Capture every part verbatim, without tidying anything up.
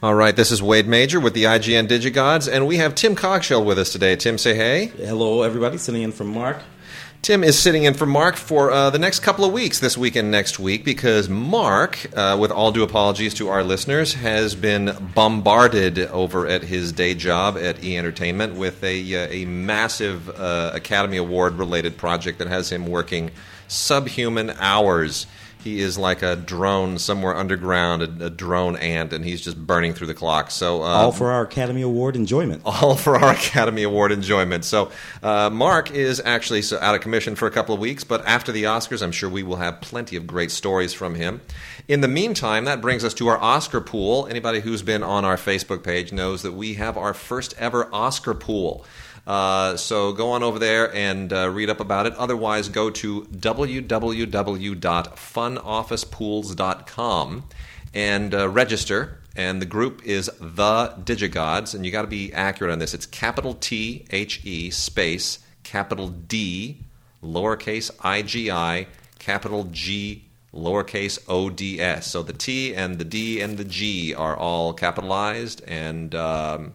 All right, this is Wade Major with the I G N DigiGods, and we have Tim Cockshell with us today. Tim, say hey. Hello, everybody. Sitting in for Mark. Tim is sitting in for Mark for uh, the next couple of weeks, this week and next week, because Mark, uh, with all due apologies to our listeners, has been bombarded over at his day job at E! Entertainment with a, uh, a massive uh, Academy Award-related project that has him working subhuman hours. He is like a drone somewhere underground, a, a drone ant, and he's just burning through the clock. So uh, all for our Academy Award enjoyment. All for our Academy Award enjoyment. So uh, Mark is actually out of commission for a couple of weeks, but after the Oscars, I'm sure we will have plenty of great stories from him. In the meantime, that brings us to our Oscar pool. Anybody who's been on our Facebook page knows that we have our first ever Oscar pool. Uh, so go on over there and uh, read up about it. Otherwise, go to w w w dot fun office pools dot com and uh, register. And the group is The DigiGods. And you got to be accurate on this. It's capital T H E space, capital D, lowercase I G I, capital G, lowercase O D S. So the T and the D and the G are all capitalized, and um,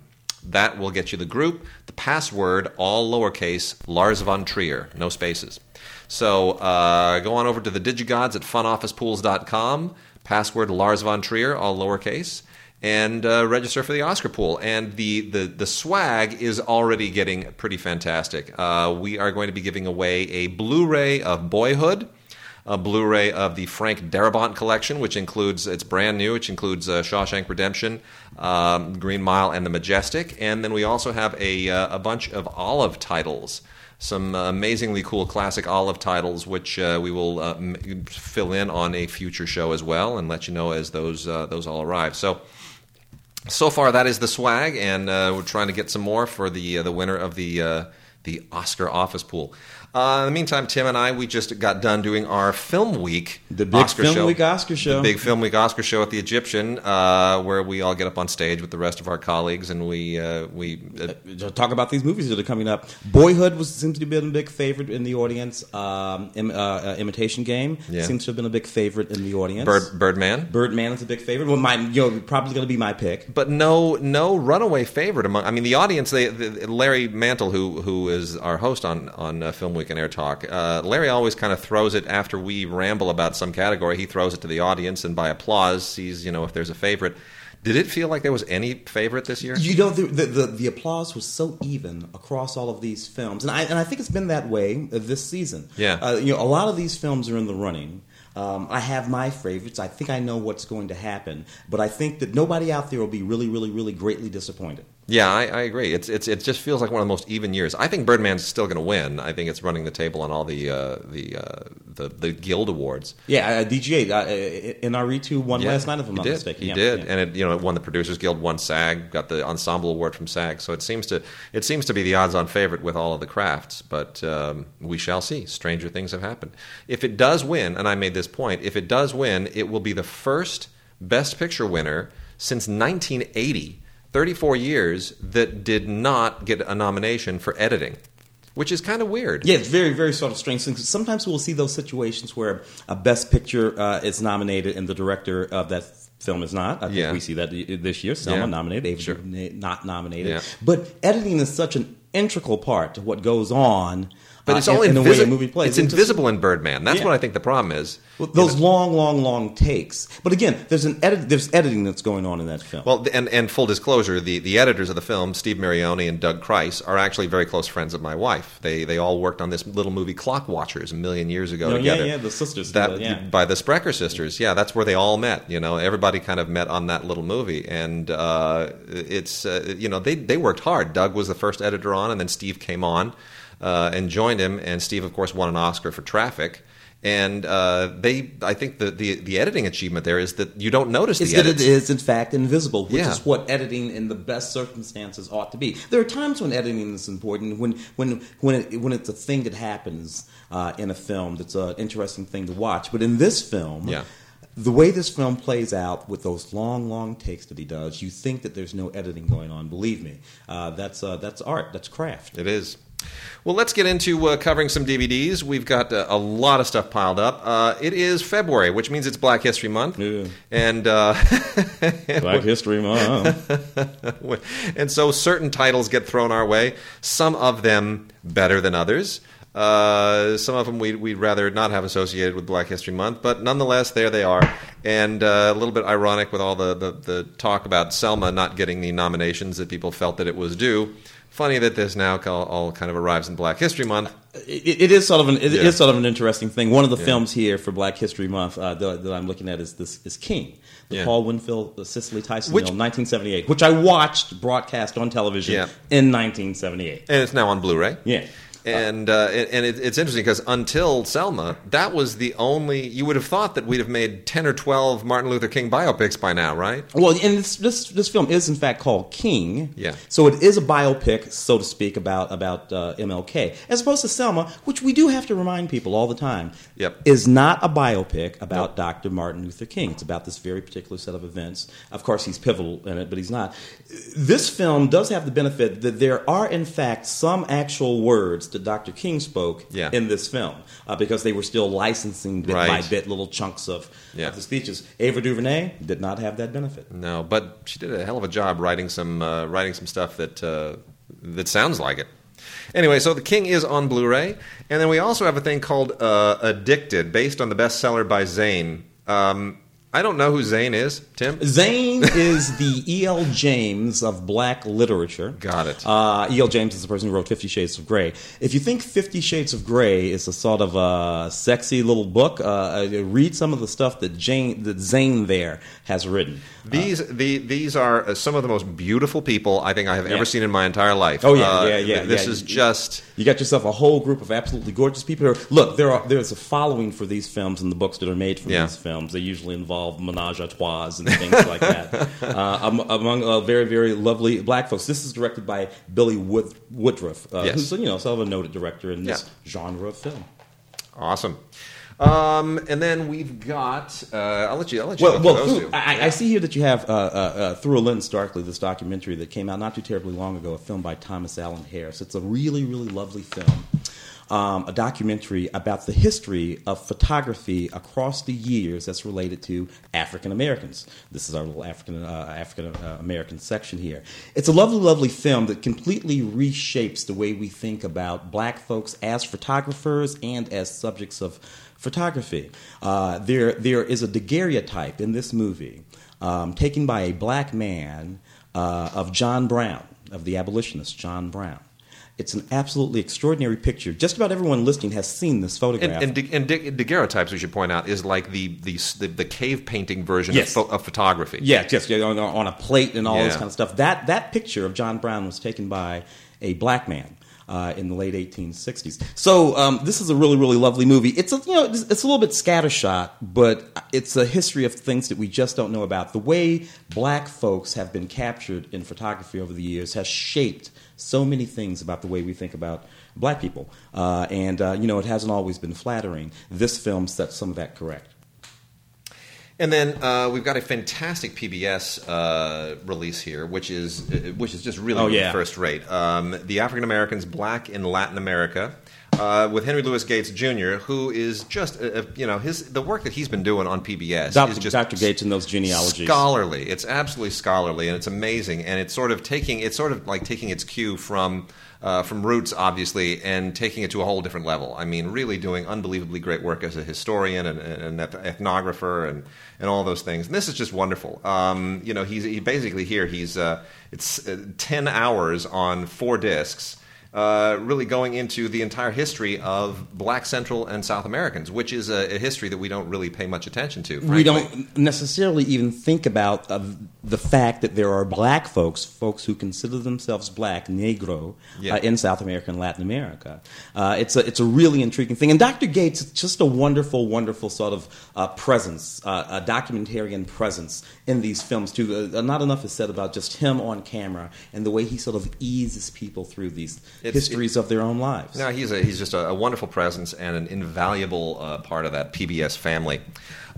that will get you the group. The password, all lowercase, Lars von Trier, no spaces. So uh, go on over to the DigiGods at fun office pools dot com, password Lars von Trier, all lowercase, and uh, register for the Oscar pool. And the, the, the swag is already getting pretty fantastic. Uh, we are going to be giving away a Blu-ray of Boyhood, a Blu-ray of the Frank Darabont collection, which includes, it's brand new, which includes uh, Shawshank Redemption, um, Green Mile, and The Majestic. And then we also have a, uh, a bunch of Olive titles, some uh, amazingly cool classic Olive titles, which uh, we will uh, m- fill in on a future show as well and let you know as those uh, those all arrive. So, so far that is the swag, and uh, we're trying to get some more for the, uh, the winner of the uh, the Oscar office pool. Uh, in the meantime, Tim and I, we just got done doing our Film Week the big Oscar Film show. Week Oscar show. The big Film Week Oscar show at the Egyptian, uh, where we all get up on stage with the rest of our colleagues, and we uh, we uh, talk about these movies that are coming up. Boyhood was seems to have been a big favorite in the audience. Um, im, uh, uh, Imitation Game yeah. seems to have been a big favorite in the audience. Bird, Birdman. Birdman is a big favorite. Well, my you know, probably going to be my pick. But no, no runaway favorite among. I mean, the audience. They, the, Larry Mantle, who who is our host on on uh, Film Week. And Air Talk. Uh, Larry always kind of throws it after we ramble about some category. He throws it to the audience and by applause sees, you know, if there's a favorite. Did it feel like there was any favorite this year? You know, the the, the applause was so even across all of these films, and I and I think it's been that way this season. Yeah, uh, you know, a lot of these films are in the running. Um, I have my favorites. I think I know what's going to happen, but I think that nobody out there will be really, really, really greatly disappointed. Yeah, I, I agree. It's it's it just feels like one of the most even years. I think Birdman's still going to win. I think it's running the table on all the uh, the, uh, the the Guild Awards. Yeah, uh, D G A uh, N R E two won yeah, last night, if I'm not did. mistaken. He yeah, did, yeah. and it you know it won the Producers Guild, won SAG, got the Ensemble Award from SAG. So it seems to it seems to be the odds-on favorite with all of the crafts. But um, we shall see. Stranger things have happened. If it does win, and I made this point, if it does win, it will be the first Best Picture winner since nineteen eighty. thirty-four years that did not get a nomination for editing, which is kind of weird. Yeah, it's very, very sort of strange. Sometimes we'll see those situations where a Best Picture uh, is nominated and the director of that film is not. I think yeah. we see that this year. Selma yeah. nominated, Ava sure. not nominated. Yeah. But editing is such an integral part to what goes on. But it's uh, only in, in the way a movie plays. It's, it's invisible just, in Birdman. That's yeah. what I think the problem is. Well, those you know. long, long, long takes. But again, there's an edit. There's editing that's going on in that film. Well, and, and full disclosure, the, the editors of the film, Steve Marioni and Doug Kreis, are actually very close friends of my wife. They they all worked on this little movie, Clock Watchers, a million years ago no, together. Yeah, yeah, the sisters. That, yeah. By the Sprecher sisters. Yeah, that's where they all met. You know, everybody kind of met on that little movie, and uh, it's uh, you know they they worked hard. Doug was the first editor on, and then Steve came on. Uh, and joined him, and Steve, of course, won an Oscar for Traffic. And uh, they, I think the, the, the editing achievement there is that you don't notice the edits. It's that it is, in fact, invisible, which yeah. is what editing in the best circumstances ought to be. There are times when editing is important, when when when it, when it's a thing that happens uh, in a film that's an interesting thing to watch. But in this film... Yeah. The way this film plays out with those long, long takes that he does, you think that there's no editing going on. Believe me, uh, that's uh, that's art. That's craft. It is. Well, let's get into uh, covering some D V Ds. We've got uh, a lot of stuff piled up. Uh, it is February, which means it's Black History Month. Yeah. And uh, Black History Month. And so certain titles get thrown our way, some of them better than others. Uh, some of them we'd, we'd rather not have associated with Black History Month, but nonetheless, there they are. And uh, a little bit ironic with all the, the, the talk about Selma not getting the nominations that people felt that it was due. Funny that this now all kind of arrives in Black History Month. It, it is sort of an it yeah. is sort of an interesting thing. One of the yeah. films here for Black History Month uh, that, that I'm looking at is this is King, the yeah. Paul Winfield, Cicely Tyson which, film, nineteen seventy-eight, which I watched broadcast on television yeah. in nineteen seventy-eight, and it's now on Blu-ray. Yeah. And uh, and it, it's interesting because until Selma, that was the only... You would have thought that we'd have made ten or twelve Martin Luther King biopics by now, right? Well, and it's, this this film is, in fact, called King. Yeah. So it is a biopic, so to speak, about, about uh, M L K. As opposed to Selma, which we do have to remind people all the time, yep. is not a biopic about nope. Doctor Martin Luther King. It's about this very particular set of events. Of course, he's pivotal in it, but he's not. This film does have the benefit that there are, in fact, some actual words that Doctor King spoke yeah. in this film uh, because they were still licensing bit right. by bit little chunks of, yeah. of the speeches. Ava DuVernay did not have that benefit. No, but she did a hell of a job writing some uh, writing some stuff that uh, that sounds like it. Anyway, so The King is on Blu-ray, and then we also have a thing called uh, Addicted, based on the bestseller by Zane. Um, I don't know who Zane is, Tim. Zane is the E L James of black literature. Got it. Uh, E L James is the person who wrote Fifty Shades of Grey. If you think Fifty Shades of Grey is a sort of a sexy little book, uh, read some of the stuff that, Jane, that Zane there has written. These uh, the, these are some of the most beautiful people I think I have yeah. ever seen in my entire life. Oh, yeah, uh, yeah, yeah. This yeah. is just... You got yourself a whole group of absolutely gorgeous people. Look, there are there's a following for these films and the books that are made from yeah. these films. They usually involve menage a trois and things like that uh, among uh, very, very lovely black folks. This is directed by Billy Wood- Woodruff, uh, yes. who's you know sort of a noted director in this yeah. genre of film. Awesome. Um, and then we've got. Uh, I'll let you. I'll let you. Well, well those through, two. I, yeah. I see here that you have uh, uh, uh, Through a Lens Darkly, this documentary that came out not too terribly long ago, a film by Thomas Allen Harris. It's a really, really lovely film. Um, a documentary about the history of photography across the years that's related to African Americans. This is our little African uh, African uh, American section here. It's a lovely, lovely film that completely reshapes the way we think about black folks as photographers and as subjects of photography. Uh, there, there is a daguerreotype in this movie um, taken by a black man uh, of John Brown, of the abolitionist John Brown. It's an absolutely extraordinary picture. Just about everyone listening has seen this photograph. And, and, and daguerreotypes, we should point out, is like the the, the, the cave painting version yes. of, of photography. Yeah, just on, on a plate and all yeah. this kind of stuff. That that picture of John Brown was taken by a black man uh, in the late eighteen sixties. So um, this is a really, really lovely movie. It's a, you know it's, it's a little bit scattershot, but it's a history of things that we just don't know about. The way black folks have been captured in photography over the years has shaped so many things about the way we think about black people. Uh, and, uh, you know, it hasn't always been flattering. This film sets some of that correct. And then uh, we've got a fantastic P B S uh, release here, which is which is just really, oh, really yeah. first rate. Um, the African Americans Black in Latin America uh, with Henry Louis Gates Junior, who is just, a, a, you know, his the work that he's been doing on P B S Doctor is just Doctor Gates and those genealogies. Scholarly. It's absolutely scholarly, and it's amazing. And it's sort of taking it's sort of like taking its cue from uh, from Roots, obviously, and taking it to a whole different level. I mean, really doing unbelievably great work as a historian and an ethnographer and and all those things. And this is just wonderful. Um, you know, he's he basically here. He's uh, it's uh, ten hours on four discs. Uh, really going into the entire history of black Central and South Americans, which is a, a history that we don't really pay much attention to, frankly. We don't necessarily even think about uh, the fact that there are black folks, folks who consider themselves black, negro, yeah. uh, in South America and Latin America. Uh, it's, a, it's a really intriguing thing. And Doctor Gates is just a wonderful, wonderful sort of uh, presence, uh, a documentarian presence in these films, too. Uh, not enough is said about just him on camera and the way he sort of eases people through these It's, histories it, of their own lives. No, he's a, he's just a, a wonderful presence and an invaluable uh, part of that P B S family.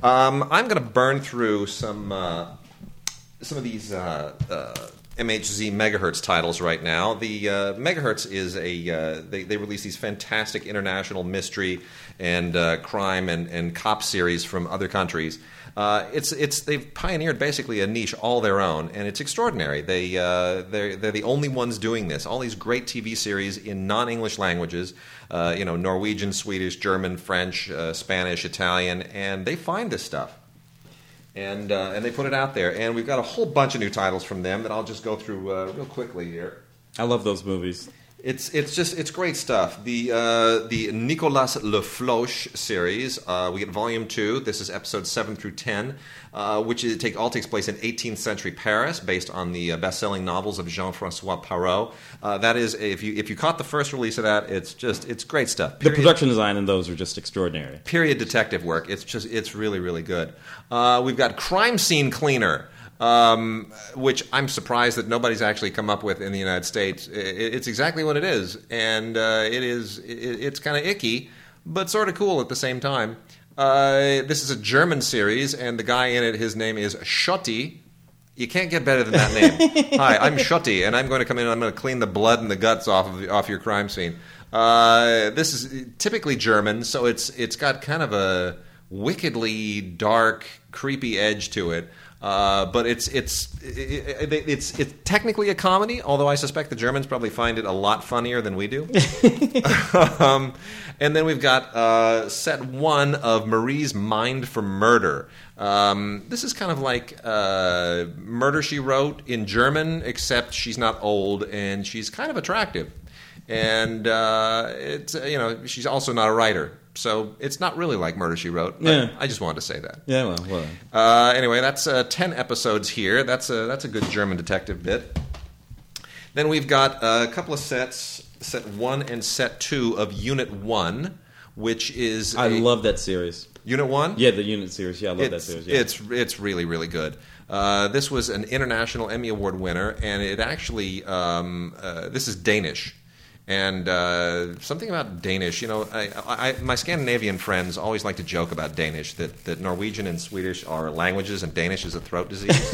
Um, I'm going to burn through some uh, some of these uh, uh, M H Z megahertz titles right now. The uh, megahertz is a uh, they they release these fantastic international mystery and uh, crime and, and cop series from other countries. Uh, it's it's they've pioneered basically a niche all their own, and it's extraordinary. They uh, they're they're the only ones doing this. All these great T V series in non-English languages, uh, you know, Norwegian, Swedish, German, French, uh, Spanish, Italian, and they find this stuff. And uh, and they put it out there. And we've got a whole bunch of new titles from them that I'll just go through uh, real quickly here. I love those movies. It's it's just it's great stuff. The uh, the Nicolas Le Floche series. Uh, we get volume two. This is episodes seven through ten, uh, which is, take, all takes place in eighteenth century Paris, based on the uh, best-selling novels of Jean-François Perrault. Uh, that is, if you if you caught the first release of that, it's just it's great stuff. Period. The production design in those are just extraordinary. Period detective work. It's just it's really really good. Uh, we've got Crime Scene Cleaner. Um, which I'm surprised that nobody's actually come up with in the United States. It's exactly what it is, and uh, it is it's kind of icky, but sort of cool at the same time. Uh, this is a German series, and the guy in it, his name is Schotti. You can't get better than that name. Hi, I'm Schotti, and I'm going to come in and I'm going to clean the blood and the guts off of off your crime scene. Uh, this is typically German, so it's it's got kind of a wickedly dark, creepy edge to it. Uh, but it's it's it, it, it's it's technically a comedy, although I suspect the Germans probably find it a lot funnier than we do. um, and then we've got uh, set one of Marie's Mind for Murder. Um, this is kind of like uh, Murder, She Wrote in German, except she's not old and she's kind of attractive. And uh, it's you know she's also not a writer. So it's not really like Murder, She Wrote. But yeah. I just wanted to say that. Yeah, well, well. Uh, anyway, that's uh, ten episodes here. That's a that's a good German detective bit. Then we've got a couple of sets, set one and set two of Unit One, which is I a, love that series. Unit One? Yeah, the Unit series. Yeah, I love it's, that series. Yeah. It's it's really really good. Uh, this was an international Emmy Award winner, and it actually um, uh, this is Danish. And uh, something about Danish, you know, I, I, my Scandinavian friends always like to joke about Danish, that, that Norwegian and Swedish are languages and Danish is a throat disease.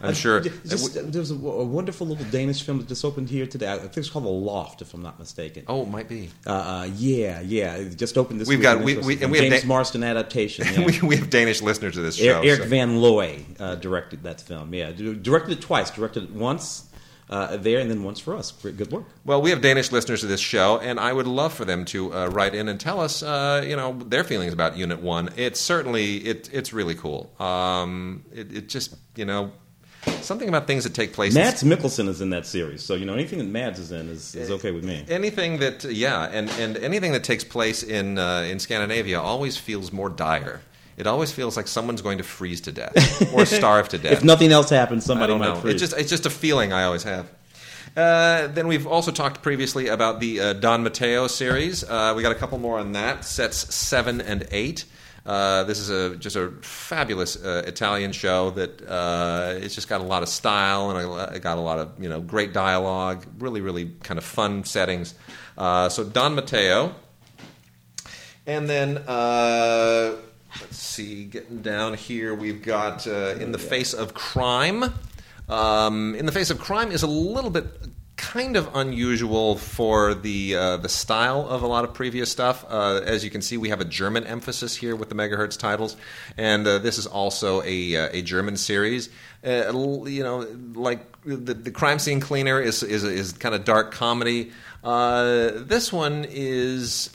I'm sure. Just, w- there was a, a wonderful little Danish film that just opened here today. I think it's called The Loft, if I'm not mistaken. Oh, it might be. Uh, uh, yeah, yeah. It just opened this We've week. Got, we, we, and we James have da- Marston adaptation. Yeah. we, we have Danish listeners to this show. Eric so. Van Looy uh, directed that film, yeah. Directed it twice. Directed it once. Uh, there and then once for us. Good work. Well, we have Danish listeners to this show, and I would love for them to uh, write in and tell us, uh, you know, their feelings about Unit One. It's certainly it, it's really cool. Um, it, it just you know something about things that take place. Mads Mikkelsen is in that series, so you know anything that Mads is in is, is okay with me. Anything that yeah, and, and anything that takes place in uh, in Scandinavia always feels more dire. It always feels like someone's going to freeze to death or starve to death. If nothing else happens, somebody might freeze. It's just, it's just a feeling I always have. Uh, then we've also talked previously about the uh, Don Matteo series. Uh, we got a couple more on that, sets seven and eight. Uh, this is a, just a fabulous uh, Italian show that uh, it's just got a lot of style and it got a lot of you know great dialogue, really, really kind of fun settings. Uh, so Don Matteo. And then... Uh, Let's see, getting down here, we've got uh, In the Face of Crime. Um, In the Face of Crime is a little bit kind of unusual for the uh, the style of a lot of previous stuff. Uh, as you can see, we have a German emphasis here with the megahertz titles, and uh, this is also a uh, a German series. Uh, you know, like the, the Crime Scene Cleaner is is is kind of dark comedy. Uh, this one is.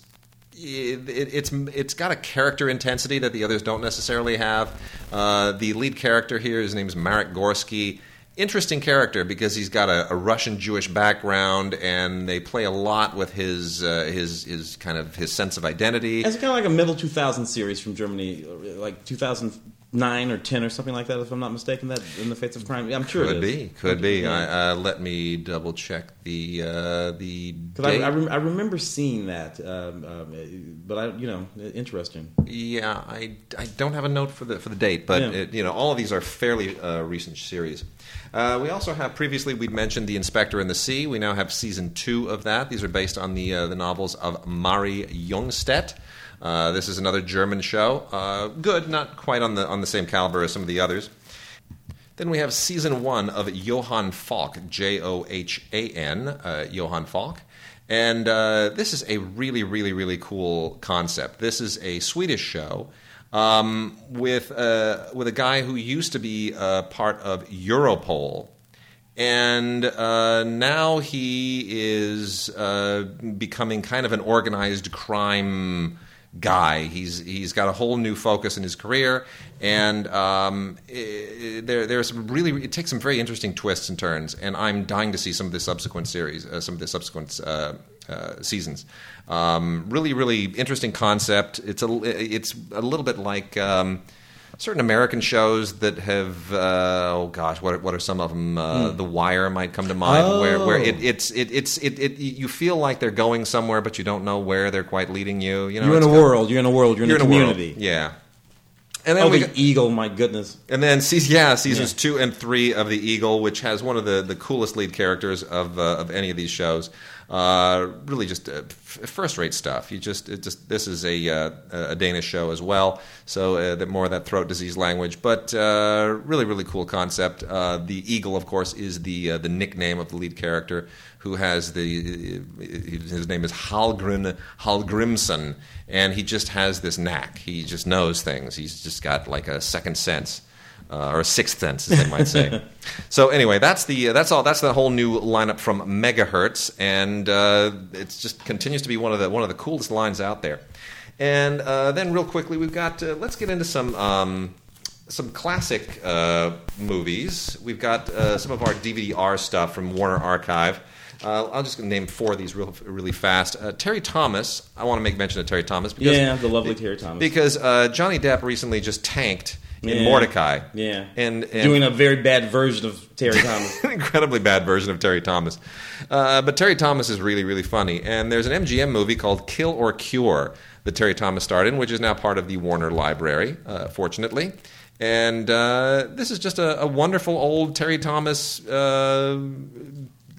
It, it, it's it's got a character intensity that the others don't necessarily have. Uh, the lead character here, his name is Marek Gorski. Interesting character because he's got a, a Russian Jewish background, and they play a lot with his uh, his his kind of his sense of identity. It's kind of like a middle two thousand series from Germany, like two thousand nine or ten or something like that. If I'm not mistaken, that In the Face of Crime, I'm sure could it is. be could, could be. be. I, uh, let me double check the uh, the. I, I, rem- I remember seeing that, um, um, but I you know interesting. Yeah, I, I don't have a note for the for the date, but yeah. it, you know all of these are fairly uh, recent series. Uh, we also have, previously we'd mentioned The Inspector and the Sea. We now have season two of that. These are based on the uh, the novels of Mari Jungstedt. Uh, this is another German show. Uh, good, not quite on the on the same caliber as some of the others. Then we have season one of Johan Falk, J O H A N, uh, Johan Falk. And uh, this is a really, really, really cool concept. This is a Swedish show um, with, uh, with a guy who used to be uh, part of Europol. And uh, now he is uh, becoming kind of an organized crime guy. He's he's got a whole new focus in his career, and um, it, there there's some really it takes some very interesting twists and turns. And I'm dying to see some of the subsequent series, uh, some of the subsequent uh, uh, seasons. Um, really, really interesting concept. It's a it's a little bit like. Um, Certain American shows that have, uh, oh gosh, what what are some of them? Uh, mm. The Wire might come to mind, oh. where where it, it's it it's it, it you feel like they're going somewhere, but you don't know where they're quite leading you. You know, you're in a world, of, you're in a world, you're, you're in a community, world. Yeah. And then oh, we the got, Eagle, my goodness! And then, yeah, seasons yeah. two and three of the Eagle, which has one of the, the coolest lead characters of uh, of any of these shows. Uh, really, just uh, f- first rate stuff. You just, it just this is a uh, a Danish show as well, so uh, that more of that throat disease language. But uh, really, really cool concept. Uh, the Eagle, of course, is the uh, the nickname of the lead character, who has the his name is Hallgren Hallgrimsson, and he just has this knack. He just knows things. He's just got like a second sense, uh, or a sixth sense, as they might say. So anyway, that's the that's all. That's the whole new lineup from Megahertz, and uh, it just continues to be one of the one of the coolest lines out there. And uh, then real quickly, we've got uh, let's get into some. Um, Some classic uh, movies. We've got uh, some of our D V D R stuff from Warner Archive. Uh, I'm just going to name four of these real, really fast. Uh, Terry Thomas. I want to make mention of Terry Thomas. Because, yeah, the lovely Terry Thomas. Because uh, Johnny Depp recently just tanked in yeah. Mordecai. Yeah. And, and doing a very bad version of Terry Thomas. An incredibly bad version of Terry Thomas. Uh, but Terry Thomas is really, really funny. And there's an M G M movie called Kill or Cure that Terry Thomas starred in, which is now part of the Warner Library, uh, fortunately. And uh, this is just a, a wonderful old Terry Thomas, uh,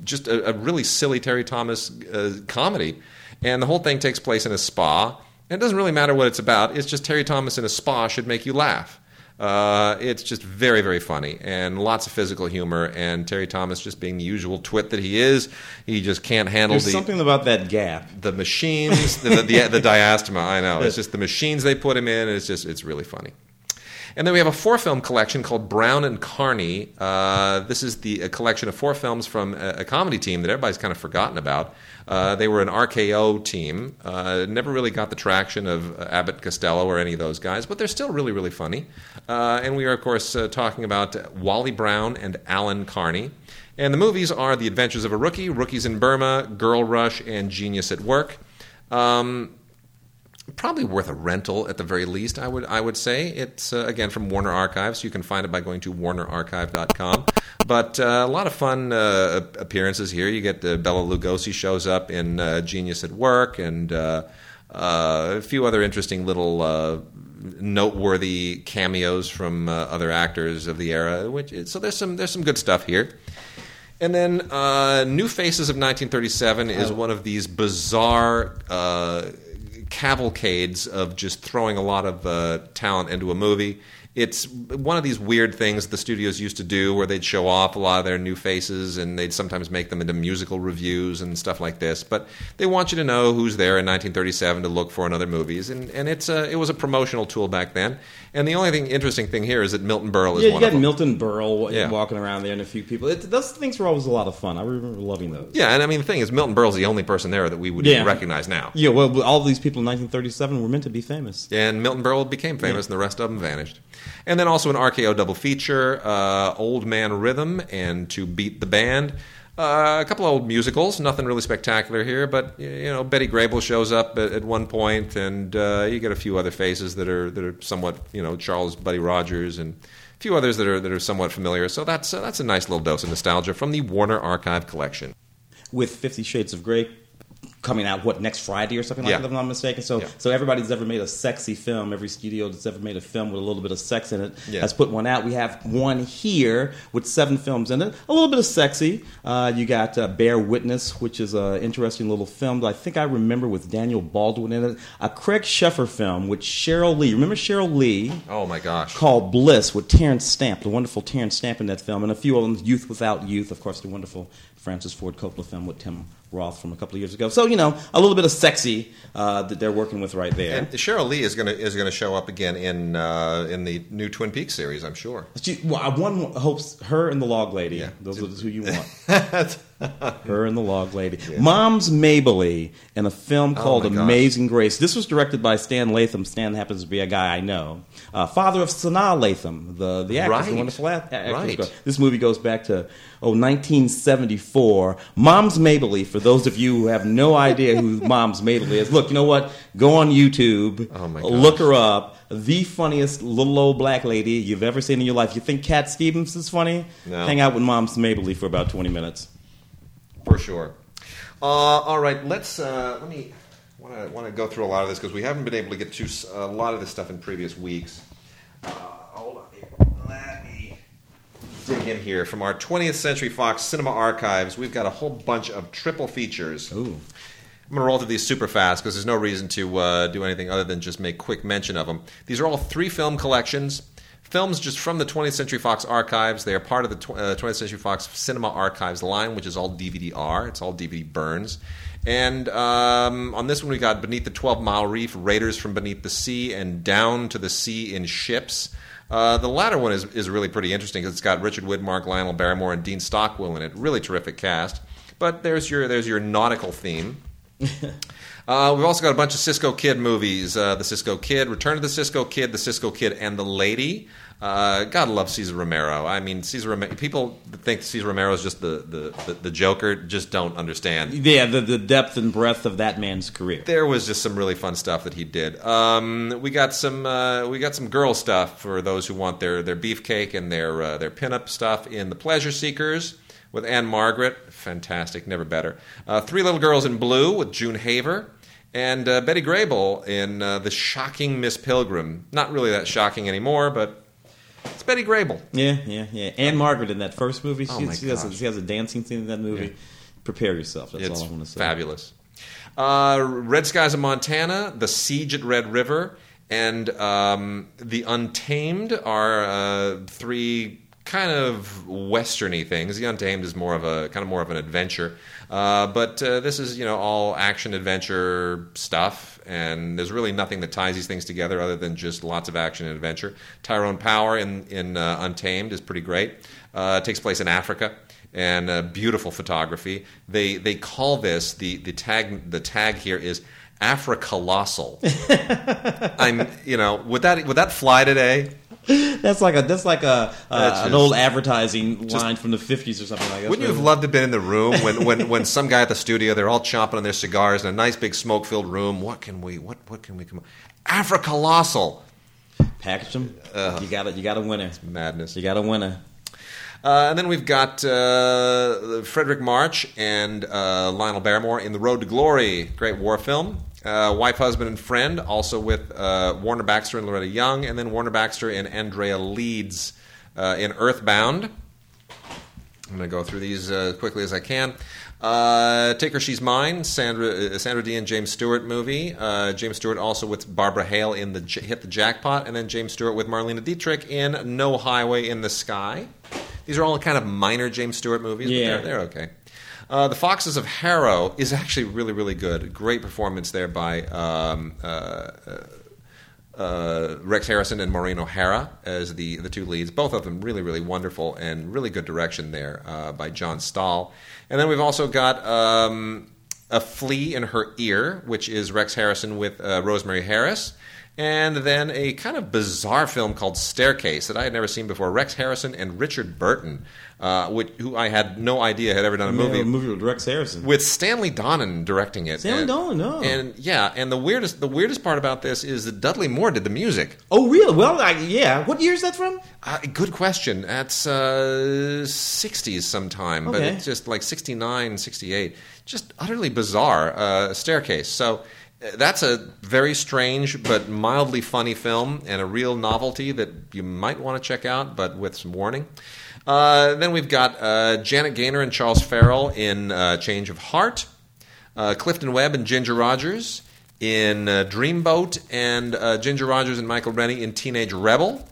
just a, a really silly Terry Thomas uh, comedy. And the whole thing takes place in a spa. And it doesn't really matter what it's about. It's just Terry Thomas in a spa should make you laugh. Uh, it's just very, very funny. And lots of physical humor. And Terry Thomas just being the usual twit that he is. He just can't handle There's the... something about that gap. The machines, the, the, the, the diastema, I know. It's just the machines they put him in. It's just, it's really funny. And then we have a four-film collection called Brown and Carney. Uh, this is the a collection of four films from a, a comedy team that everybody's kind of forgotten about. Uh, they were an R K O team. Uh, never really got the traction of uh, Abbott Costello or any of those guys, but they're still really, really funny. Uh, and we are, of course, uh, talking about Wally Brown and Alan Carney. And the movies are The Adventures of a Rookie, Rookies in Burma, Girl Rush, and Genius at Work. Um... Probably worth a rental at the very least, I would I would say. It's, uh, again, from Warner Archive, so you can find it by going to warner archive dot com. But uh, a lot of fun uh, appearances here. You get uh, Bela Lugosi shows up in uh, Genius at Work, and uh, uh, a few other interesting little uh, noteworthy cameos from uh, other actors of the era. Which is, so there's some there's some good stuff here. And then uh, New Faces of nineteen thirty-seven is one of these bizarre... Uh, cavalcades of just throwing a lot of uh, talent into a movie. It's one of these weird things the studios used to do where they'd show off a lot of their new faces and they'd sometimes make them into musical reviews and stuff like this. But they want you to know who's there in nineteen thirty-seven to look for in other movies. And, and it's a, it was a promotional tool back then. And the only thing interesting thing here is that Milton Berle is yeah, one of them. Yeah, you got Milton Berle yeah. walking around there and a few people. It, those things were always a lot of fun. I remember loving those. Yeah, and I mean the thing is Milton Berle's the only person there that we would yeah. recognize now. Yeah, well, all these people in nineteen thirty-seven were meant to be famous. And Milton Berle became famous yeah. and the rest of them vanished. And then also an R K O double feature, uh, Old Man Rhythm and To Beat the Band. Uh, a couple of old musicals, nothing really spectacular here, but you know Betty Grable shows up at, at one point, and uh, you get a few other faces that are that are somewhat, you know, Charles Buddy Rogers and a few others that are that are somewhat familiar. So that's uh, that's a nice little dose of nostalgia from the Warner Archive collection. With Fifty Shades of Grey coming out, what, next Friday or something like yeah. that, if I'm not mistaken. So yeah. so everybody's ever made a sexy film, every studio that's ever made a film with a little bit of sex in it yeah. has put one out. We have one here with seven films in it, a little bit of sexy. Uh, you got uh, Bear Witness, which is an interesting little film that I think I remember with Daniel Baldwin in it. A Craig Sheffer film with Cheryl Lee. Remember Cheryl Lee? Oh, my gosh. Called Bliss with Terrence Stamp, the wonderful Terrence Stamp in that film, and a few of them, Youth Without Youth, of course, the wonderful Francis Ford Coppola film with Tim Roth from a couple of years ago. So, you know, a little bit of sexy uh, that they're working with right there. And Cheryl Lee is going to is going to show up again in uh, in the new Twin Peaks series, I'm sure. She, well, one hopes her and the Log Lady. Yeah. Those are who you want. Her and the Log Lady. Yeah. Mom's Mabley in a film called oh Amazing Grace. This was directed by Stan Latham. Stan happens to be a guy I know. Uh, father of Sanaa Latham, the, the actress, right. the wonderful actress. Right. This movie goes back to oh, nineteen seventy-four. Mom's Mabley, for those of you who have no idea who Mom's Mabley is. Look, you know what? Go on YouTube, oh my look her up. The funniest little old black lady you've ever seen in your life. You think Cat Stevens is funny? No. Hang out with Mom's Mabley for about twenty minutes. For sure. Uh, all right, let's. Uh, let me. Want to want to go through a lot of this because we haven't been able to get to a lot of this stuff in previous weeks. Uh, hold on here. Let me dig in here from our twentieth Century Fox Cinema Archives. We've got a whole bunch of triple features. Ooh. I'm going to roll through these super fast because there's no reason to uh, do anything other than just make quick mention of them. These are all three film collections. Films just from the twentieth Century Fox archives. They are part of the twentieth Century Fox Cinema Archives line, which is all D V D R. It's all D V D burns. And um, on this one, we got Beneath the twelve mile Reef, Raiders from Beneath the Sea, and Down to the Sea in Ships. Uh, the latter one is, is really pretty interesting because it's got Richard Widmark, Lionel Barrymore, and Dean Stockwell in it. Really terrific cast. But there's your there's your nautical theme. Uh, we've also got a bunch of Cisco Kid movies. Uh, the Cisco Kid, Return of the Cisco Kid, The Cisco Kid and the Lady. Uh, God love Cesar Romero. I mean, Cesar Romero, people think Cesar Romero is just the, the, the, the Joker, just don't understand. Yeah, the, the depth and breadth of that man's career. There was just some really fun stuff that he did. Um, we got some uh, we got some girl stuff for those who want their, their beefcake and their, uh, their pinup stuff in The Pleasure Seekers with Anne Margaret. Fantastic, never better. Uh, Three Little Girls in Blue with June Haver. And uh, Betty Grable in uh, The Shocking Miss Pilgrim. Not really that shocking anymore, but it's Betty Grable. Yeah, yeah, yeah. Anne Margaret in that first movie. She, oh she, has, a, she has a dancing scene in that movie. Yeah. Prepare yourself. That's it's all I want to say. Fabulous. Uh, Red Skies of Montana, The Siege at Red River, and um, The Untamed are uh, three kind of western-y things. The Untamed is more of a kind of more of an adventure, uh, but uh, this is you know all action adventure stuff, and there's really nothing that ties these things together other than just lots of action and adventure. Tyrone Power in in uh, Untamed is pretty great. Uh, it takes place in Africa, and uh, beautiful photography. They they call this the the tag the tag here is Afra-colossal. I'm you know would that would that fly today? That's like a that's like a uh, that's an old advertising just, line from the fifties or something like that. Wouldn't you have loved to have been in the room when, when, when some guy at the studio, they're all chomping on their cigars in a nice big smoke filled room. What can we what what can we come up? Afra-colossal. Package them. Uh, you got it. You got a winner. It's madness. You got a winner. Uh, and then we've got uh, Frederick March and uh, Lionel Barrymore in The Road to Glory, great war film. Uh, Wife, Husband, and Friend, also with uh, Warner Baxter and Loretta Young, and then Warner Baxter and Andrea Leeds uh, in Earthbound. I'm going to go through these uh, quickly as I can. Uh, Take Her, She's Mine, Sandra, uh, Sandra Dee and James Stewart movie. Uh, James Stewart also with Barbara Hale in the J- Hit the Jackpot, and then James Stewart with Marlena Dietrich in No Highway in the Sky. These are all kind of minor James Stewart movies, yeah. but they're, they're okay. Uh, the Foxes of Harrow is actually really, really good. Great performance there by um, uh, uh, Rex Harrison and Maureen O'Hara as the, the two leads. Both of them really, really wonderful and really good direction there uh, by John Stahl. And then we've also got um, A Flea in Her Ear, which is Rex Harrison with uh, Rosemary Harris. and then a kind of bizarre film called Staircase that I had never seen before. Rex Harrison and Richard Burton, uh, which, who I had no idea had ever done a movie. Yeah, a movie with Rex Harrison. With Stanley Donen directing it. Stanley Donen, no. And, yeah, and the weirdest the weirdest part about this is that Dudley Moore did the music. Oh, really? Well, I, yeah. What year is that from? Uh, good question. That's uh, sixties sometime, okay. But it's just like sixty-nine, sixty-eight. Just utterly bizarre uh, Staircase. So... That's a very strange but mildly funny film and a real novelty that you might want to check out, but with some warning. Uh, then we've got uh, Janet Gaynor and Charles Farrell in uh, Change of Heart, uh, Clifton Webb and Ginger Rogers in uh, Dreamboat, and uh, Ginger Rogers and Michael Rennie in Teenage Rebel.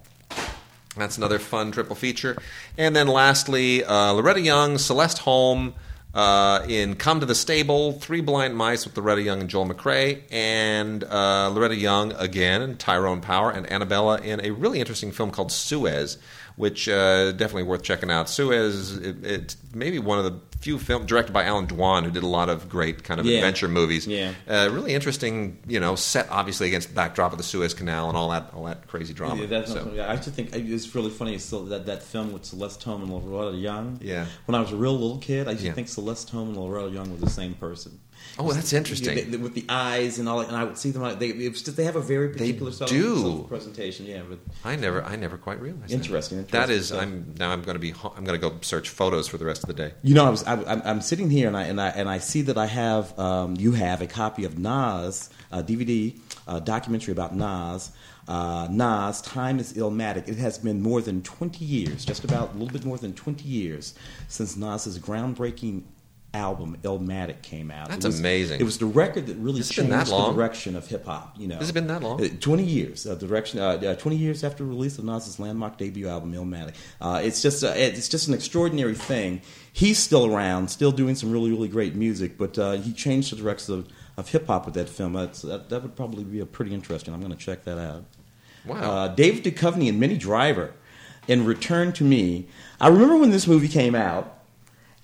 That's another fun triple feature. And then lastly, uh, Loretta Young, Celeste Holm, Uh, in Come to the Stable, Three Blind Mice with Loretta Young and Joel McRae, and uh, Loretta Young again, and Tyrone Power, and Annabella in a really interesting film called Suez, which uh, definitely worth checking out. Suez, it, it's maybe one of the few films directed by Alan Dwan, who did a lot of great kind of yeah. adventure movies. Yeah. Uh, really interesting, you know, set obviously against the backdrop of the Suez Canal and all that all that crazy drama. Yeah, that's so. I actually think it's really funny still that, that film with Celeste Holm and Loretta Young. Yeah. When I was a real little kid, I used yeah. to think Celeste Holm and Loretta Young were the same person. Oh, that's interesting. Yeah, they, with the eyes and all, and I would see them. Like, they it was just, they have a very particular they self, do. self presentation. Yeah, but I never, I never quite realized. Interesting. That, interesting that is, stuff. I'm now I'm going to be, I'm going to go search photos for the rest of the day. You know, I was, I, I'm, I'm sitting here and I and I and I see that I have, um, you have a copy of Nas, a D V D, a documentary about Nas. Uh, Nas, Time is Illmatic. It has been more than twenty years, just about a little bit more than twenty years since Nas's groundbreaking album Illmatic came out. That's it was, amazing. It was the record that really changed the direction of hip hop. You know, has it been that long? Twenty years. Uh, direction. Uh, uh, Twenty years after the release of Nas's landmark debut album Illmatic. Uh, it's just. Uh, it's just an extraordinary thing. He's still around, still doing some really, really great music, but uh, he changed the direction of, of hip hop with that film. That's, that that would probably be a pretty interesting. I'm going to check that out. Wow. Uh, David Duchovny and Minnie Driver in Return to Me. I remember when this movie came out.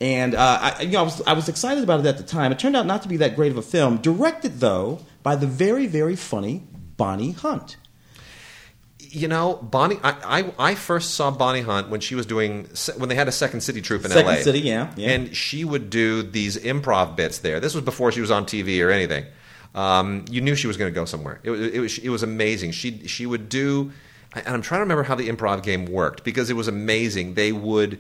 And uh, I, you know, I was I was excited about it at the time. It turned out not to be that great of a film. Directed though by the very very funny Bonnie Hunt. You know, Bonnie. I, I, I first saw Bonnie Hunt when she was doing when they had a Second City troupe in Second L A. Second City, yeah, yeah. And she would do these improv bits there. This was before she was on T V or anything. Um, you knew she was going to go somewhere. It, it, it was it was amazing. She she would do, and I'm trying to remember how the improv game worked because it was amazing. They would.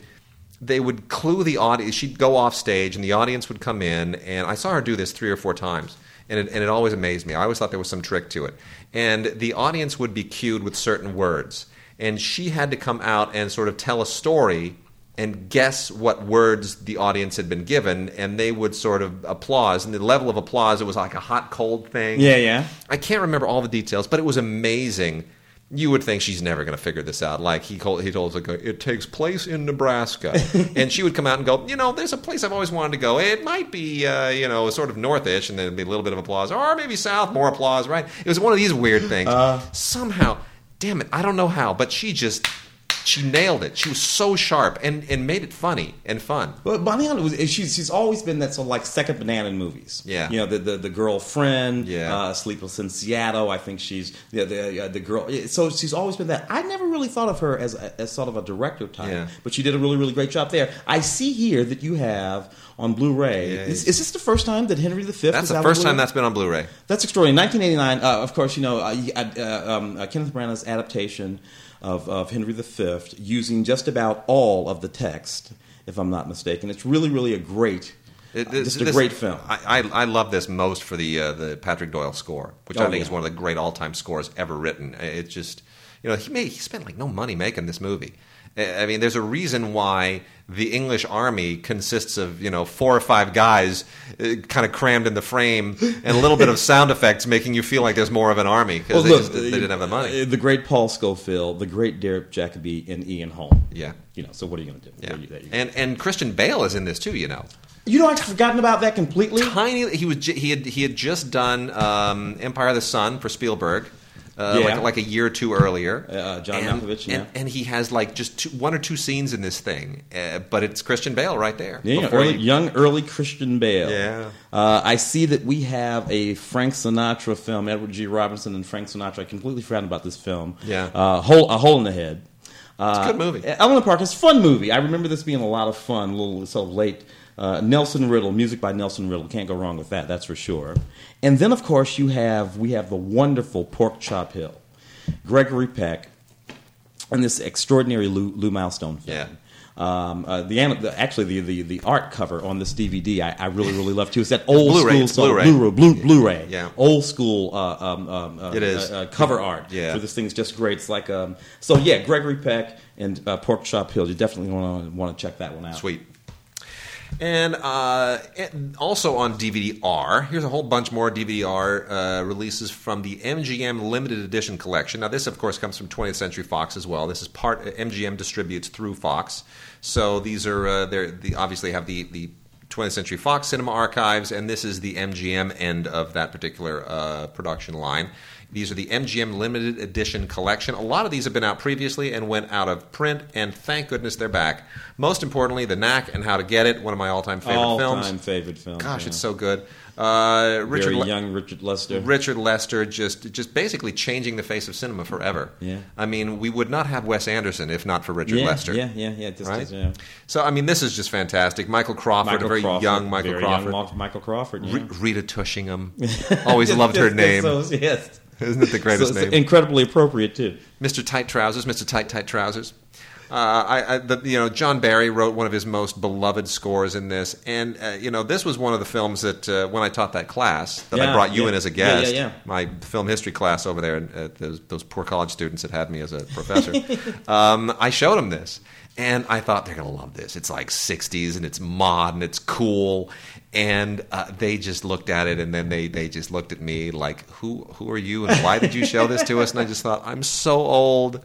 They would clue the audience. She'd go off stage, and the audience would come in. And I saw her do this three or four times, and it, and it always amazed me. I always thought there was some trick to it. And the audience would be cued with certain words, and she had to come out and sort of tell a story and guess what words the audience had been given, and they would sort of applause. And the level of applause, it was like a hot, cold thing. Yeah, yeah. I can't remember all the details, but it was amazing. You would think she's never going to figure this out. Like he told, he told us, it takes place in Nebraska, and she would come out and go, you know, there's a place I've always wanted to go. It might be, uh, you know, sort of northish, and there'd be a little bit of applause, or maybe south, more applause. Right? It was one of these weird things. Uh, Somehow, damn it, I don't know how, but she just. She nailed it. She was so sharp and, and made it funny and fun. Well, Bonnie Hunt was she's she's always been that sort of like second banana in movies. Yeah, you know the the, the girlfriend. Yeah, uh, Sleepless in Seattle. I think she's the the, uh, the girl. So she's always been that. I never really thought of her as as sort of a director type. Yeah. But she did a really really great job there. I see here that you have on Blu-ray. Yeah, is, is this the first time that Henry the Fifth? That's the first time that's been on Blu-ray. That's extraordinary. nineteen eighty-nine. Uh, of course, you know uh, uh, um, uh, Kenneth Branagh's adaptation. Of, of Henry the Fifth, using just about all of the text, if I'm not mistaken. It's really, really a great, it, this, just a this, great film. I, I, I love this most for the uh, the Patrick Doyle score, which oh, I think yeah. is one of the great all-time scores ever written. It's just, you know, he made he spent like no money making this movie. I mean, there's a reason why the English army consists of, you know, four or five guys uh, kind of crammed in the frame and a little bit of sound effects making you feel like there's more of an army because well, they, just, they didn't have the money. The great Paul Scofield, the great Derek Jacobi, and Ian Holm. Yeah. You know, so what are you going to do? Yeah. You, you and, and Christian Bale is in this too, you know. You know, I'd forgotten about that completely. Tiny. He was. He had. He had just done um, Empire of the Sun for Spielberg. Uh, yeah. like, like a year or two earlier. Uh, John and, Malkovich, yeah. And, and he has like just two, one or two scenes in this thing, uh, but it's Christian Bale right there. Yeah, early, he... young, early Christian Bale. Yeah. Uh, I see that we have a Frank Sinatra film, Edward G. Robinson and Frank Sinatra. I completely forgot about this film. Yeah. Uh, hole, a Hole in the Head. Uh, it's a good movie. Ellen Park is a fun movie. I remember this being a lot of fun, a little sort of late. Uh, Nelson Riddle, music by Nelson Riddle. Can't go wrong with that, that's for sure. And then, of course, you have we have the wonderful Pork Chop Hill, Gregory Peck, and this extraordinary Lou, Lou Milestone film. Yeah. Um, uh, the, the actually the, the, the art cover on this D V D I, I really really love too. It's that old Blu-ray, school Blu-ray. Blu-ray, Blu, yeah. Blu-ray, yeah. Old school uh, um, um, it uh, is. Uh, cover yeah. art. Yeah. So this thing's just great. It's like um, so yeah, Gregory Peck and uh, Pork Chop Hill. You definitely want to want to check that one out. Sweet. And uh, also on D V D R, here's a whole bunch more D V D R uh, releases from the M G M Limited Edition Collection. Now, this, of course, comes from twentieth Century Fox as well. This is part M G M distributes through Fox. So these are uh, they obviously have the, the twentieth Century Fox Cinema Archives, and this is the M G M end of that particular uh, production line. These are the M G M Limited Edition Collection. A lot of these have been out previously and went out of print, and thank goodness they're back. Most importantly, The Knack and How to Get It, one of my all-time favorite all-time films. All-time favorite films. Gosh, yeah. It's so good. Uh, Richard Very Le- young Richard Lester. Richard Lester just just basically changing the face of cinema forever. Yeah. I mean, we would not have Wes Anderson if not for Richard yeah, Lester. Yeah, yeah, yeah. Just, right? yeah. So, I mean, this is just fantastic. Michael Crawford, Michael a very Crawford, young Michael very Crawford. Young Michael Crawford, yeah. Re- Rita Tushingham. Always loved her name. So, yes. Isn't it the greatest so it's name? Incredibly appropriate, too. Mister Tight Trousers, Mister Tight, Tight Trousers. Uh, I, I the, you know, John Barry wrote one of his most beloved scores in this, and uh, you know, this was one of the films that uh, when I taught that class that yeah, I brought you yeah. in as a guest, yeah, yeah, yeah. my film history class over there, and uh, those, those poor college students that had me as a professor, um, I showed them this, and I thought they're gonna love this. It's like sixties, and it's mod, and it's cool, and uh, they just looked at it, and then they they just looked at me like, who who are you, and why did you show this to us? And I just thought, I'm so old.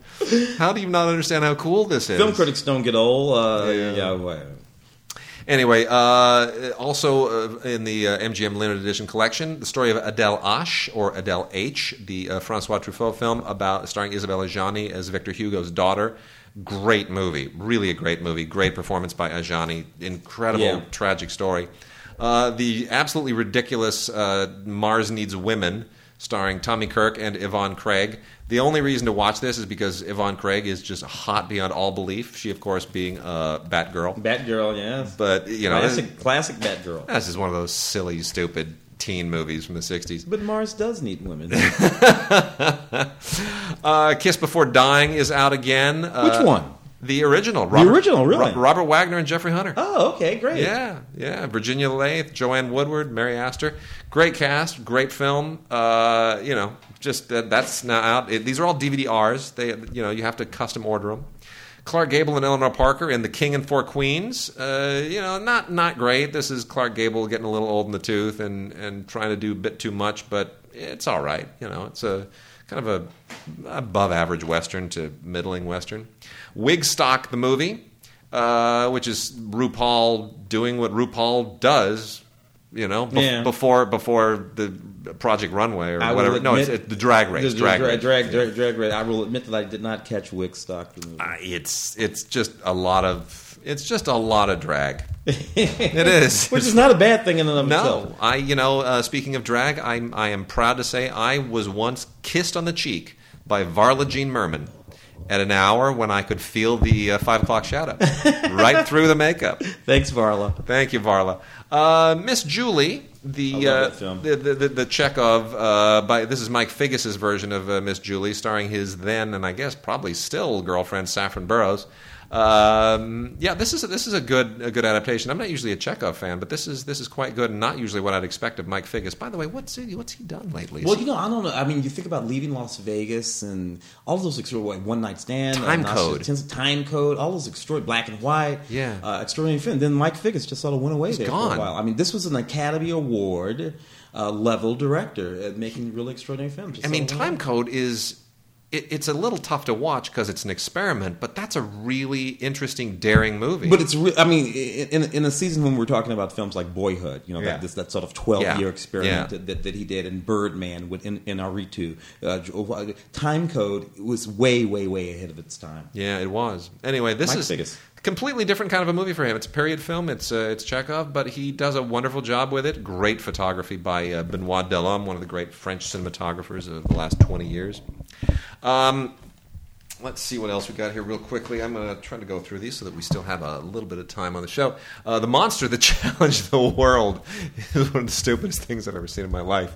How do you not understand how cool this? Film critics don't get old. Uh, yeah. yeah well. Anyway, uh, also uh, in the uh, M G M Limited Edition Collection, the story of Adèle Ache, or Adèle H, the uh, Francois Truffaut film about starring Isabella Gianni as Victor Hugo's daughter. Great movie. Really a great movie. Great performance by Gianni. Incredible, yeah. tragic story. Uh, the absolutely ridiculous uh, Mars Needs Women, starring Tommy Kirk and Yvonne Craig. The only reason to watch this is because Yvonne Craig is just hot beyond all belief. She, of course, being uh, Batgirl. Batgirl, yes. But, you know. Classic, this, classic Batgirl. This is one of those silly, stupid teen movies from the sixties. But Mars does need women. uh, Kiss Before Dying is out again. Uh, Which one? The original. Robert, the original, really? Robert Wagner and Jeffrey Hunter. Oh, okay, great. Yeah, yeah. Virginia Leith, Joanne Woodward, Mary Astor. Great cast, great film. Uh, you know, just uh, that's now out. It, these are all D V D Rs. They, you know, you have to custom order them. Clark Gable and Eleanor Parker in The King and Four Queens. Uh, you know, not not great. This is Clark Gable getting a little old in the tooth and and trying to do a bit too much, but it's all right. You know, it's a kind of a above-average Western to middling Western. Wigstock, the movie, uh, which is RuPaul doing what RuPaul does, you know, be- yeah. before before the Project Runway or I whatever. Admit, no, it's, it's the drag race. The, drag, drag, drag, drag, yeah. drag race. I will admit that I did not catch Wigstock, the movie. Uh, it's it's just a lot of it's just a lot of drag. It is, which is not a bad thing in and of no, itself. No, I you know, uh, speaking of drag, I I am proud to say I was once kissed on the cheek by Varla Jean Merman. At an hour when I could feel the uh, five o'clock shadow right through the makeup. Thanks, Varla. Thank you, Varla. Uh, Miss Julie, the, uh, the the the Chekhov. Uh, by this is Mike Figgis' version of uh, Miss Julie, starring his then and I guess probably still girlfriend Saffron Burrows. Um, yeah, this is a, this is a good a good adaptation. I'm not usually a Chekhov fan, but this is this is quite good and not usually what I'd expect of Mike Figgis. By the way, what's he, what's he done lately? Well, you know, I don't know. I mean, you think about Leaving Las Vegas and all those extraordinary One Night Stand, Time uh, Code, Nazi, Time Code, all those extraordinary Black and White, yeah, uh, extraordinary film. Then Mike Figgis just sort of went away He's there gone. for a while. I mean, this was an Academy Award uh, level director at making really extraordinary films. Just I mean, Time Code is. it, it's a little tough to watch because it's an experiment, but that's a really interesting, daring movie. But it's, re- I mean, in in a season when we're talking about films like Boyhood, you know, yeah. that this, that sort of twelve-year yeah. experiment yeah. That, that he did, and Birdman with in, in Inarritu, uh, Time Code was way, way, way ahead of its time. Yeah, it was. Anyway, this My is... biggest. Completely different kind of a movie for him. It's a period film. It's uh, it's Chekhov, but he does a wonderful job with it. Great photography by uh, Benoit Delhomme, one of the great French cinematographers of the last twenty years. Um, let's see what else we got here real quickly. I'm going to try to go through these so that we still have a little bit of time on the show. Uh, the Monster That Challenged the World is one of the stupidest things I've ever seen in my life.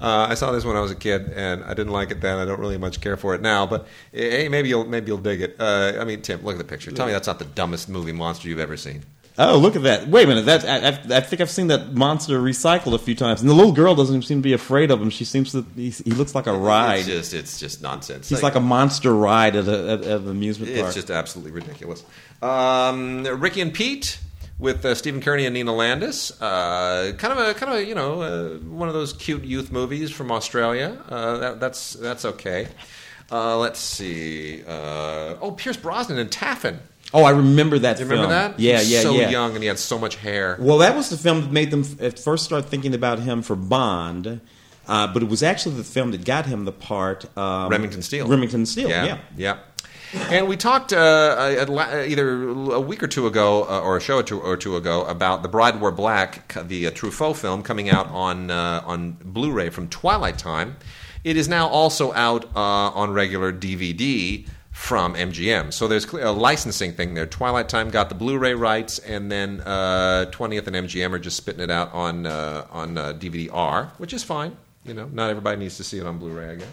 Uh, I saw this when I was a kid, and I didn't like it then. I don't really much care for it now, but hey, maybe you'll maybe you'll dig it. Uh, I mean, Tim, look at the picture. Tell me that's not the dumbest movie monster you've ever seen. Oh, look at that. Wait a minute. That I, I think I've seen that monster recycled a few times. And the little girl doesn't seem to be afraid of him. She seems to... He, he looks like a ride. It's just, it's just nonsense. He's like, like a monster ride at, a, at, at an amusement park. It's just absolutely ridiculous. Um, Ricky and Pete... with uh, Stephen Kearney and Nina Landis, uh, kind of a kind of a, you know uh, one of those cute youth movies from Australia. Uh, that, that's that's okay. Uh, let's see. Uh, oh, Pierce Brosnan and Taffin. Oh, I remember that. Do you film. Remember that? Yeah, yeah, so yeah. So young, and he had so much hair. Well, that was the film that made them at first start thinking about him for Bond. Uh, but it was actually the film that got him the part. Um, Remington Steele. Remington Steele. Yeah. Yeah. yeah. And we talked uh, either a week or two ago, uh, or a show or two, or two ago, about The Bride Wore Black, the uh, Truffaut film coming out on uh, on Blu-ray from Twilight Time. It is now also out uh, on regular D V D from M G M. So there's a licensing thing there. Twilight Time got the Blu-ray rights, and then uh, twentieth and M G M are just spitting it out on uh, on uh, D V D R, which is fine. You know, not everybody needs to see it on Blu-ray, I guess.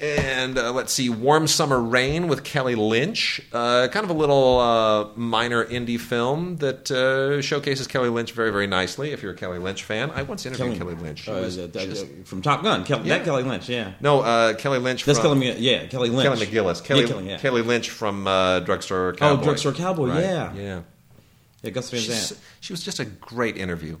And uh, let's see, Warm Summer Rain with Kelly Lynch, uh, kind of a little uh, minor indie film that uh, showcases Kelly Lynch very, very nicely. If you're a Kelly Lynch fan, I once interviewed Kelly, Kelly Lynch. Uh, was, uh, just, from Top Gun, Kelly, yeah. that Kelly Lynch, yeah. No, uh, Kelly Lynch. That's from, Kelly, yeah, Kelly Lynch. Kelly McGillis, Kelly, yeah, Kelly, yeah. Kelly Lynch from uh, Drugstore Cowboy. Oh, Drugstore Cowboy, right? yeah, yeah. yeah Gus Van Zandt. She was just a great interview.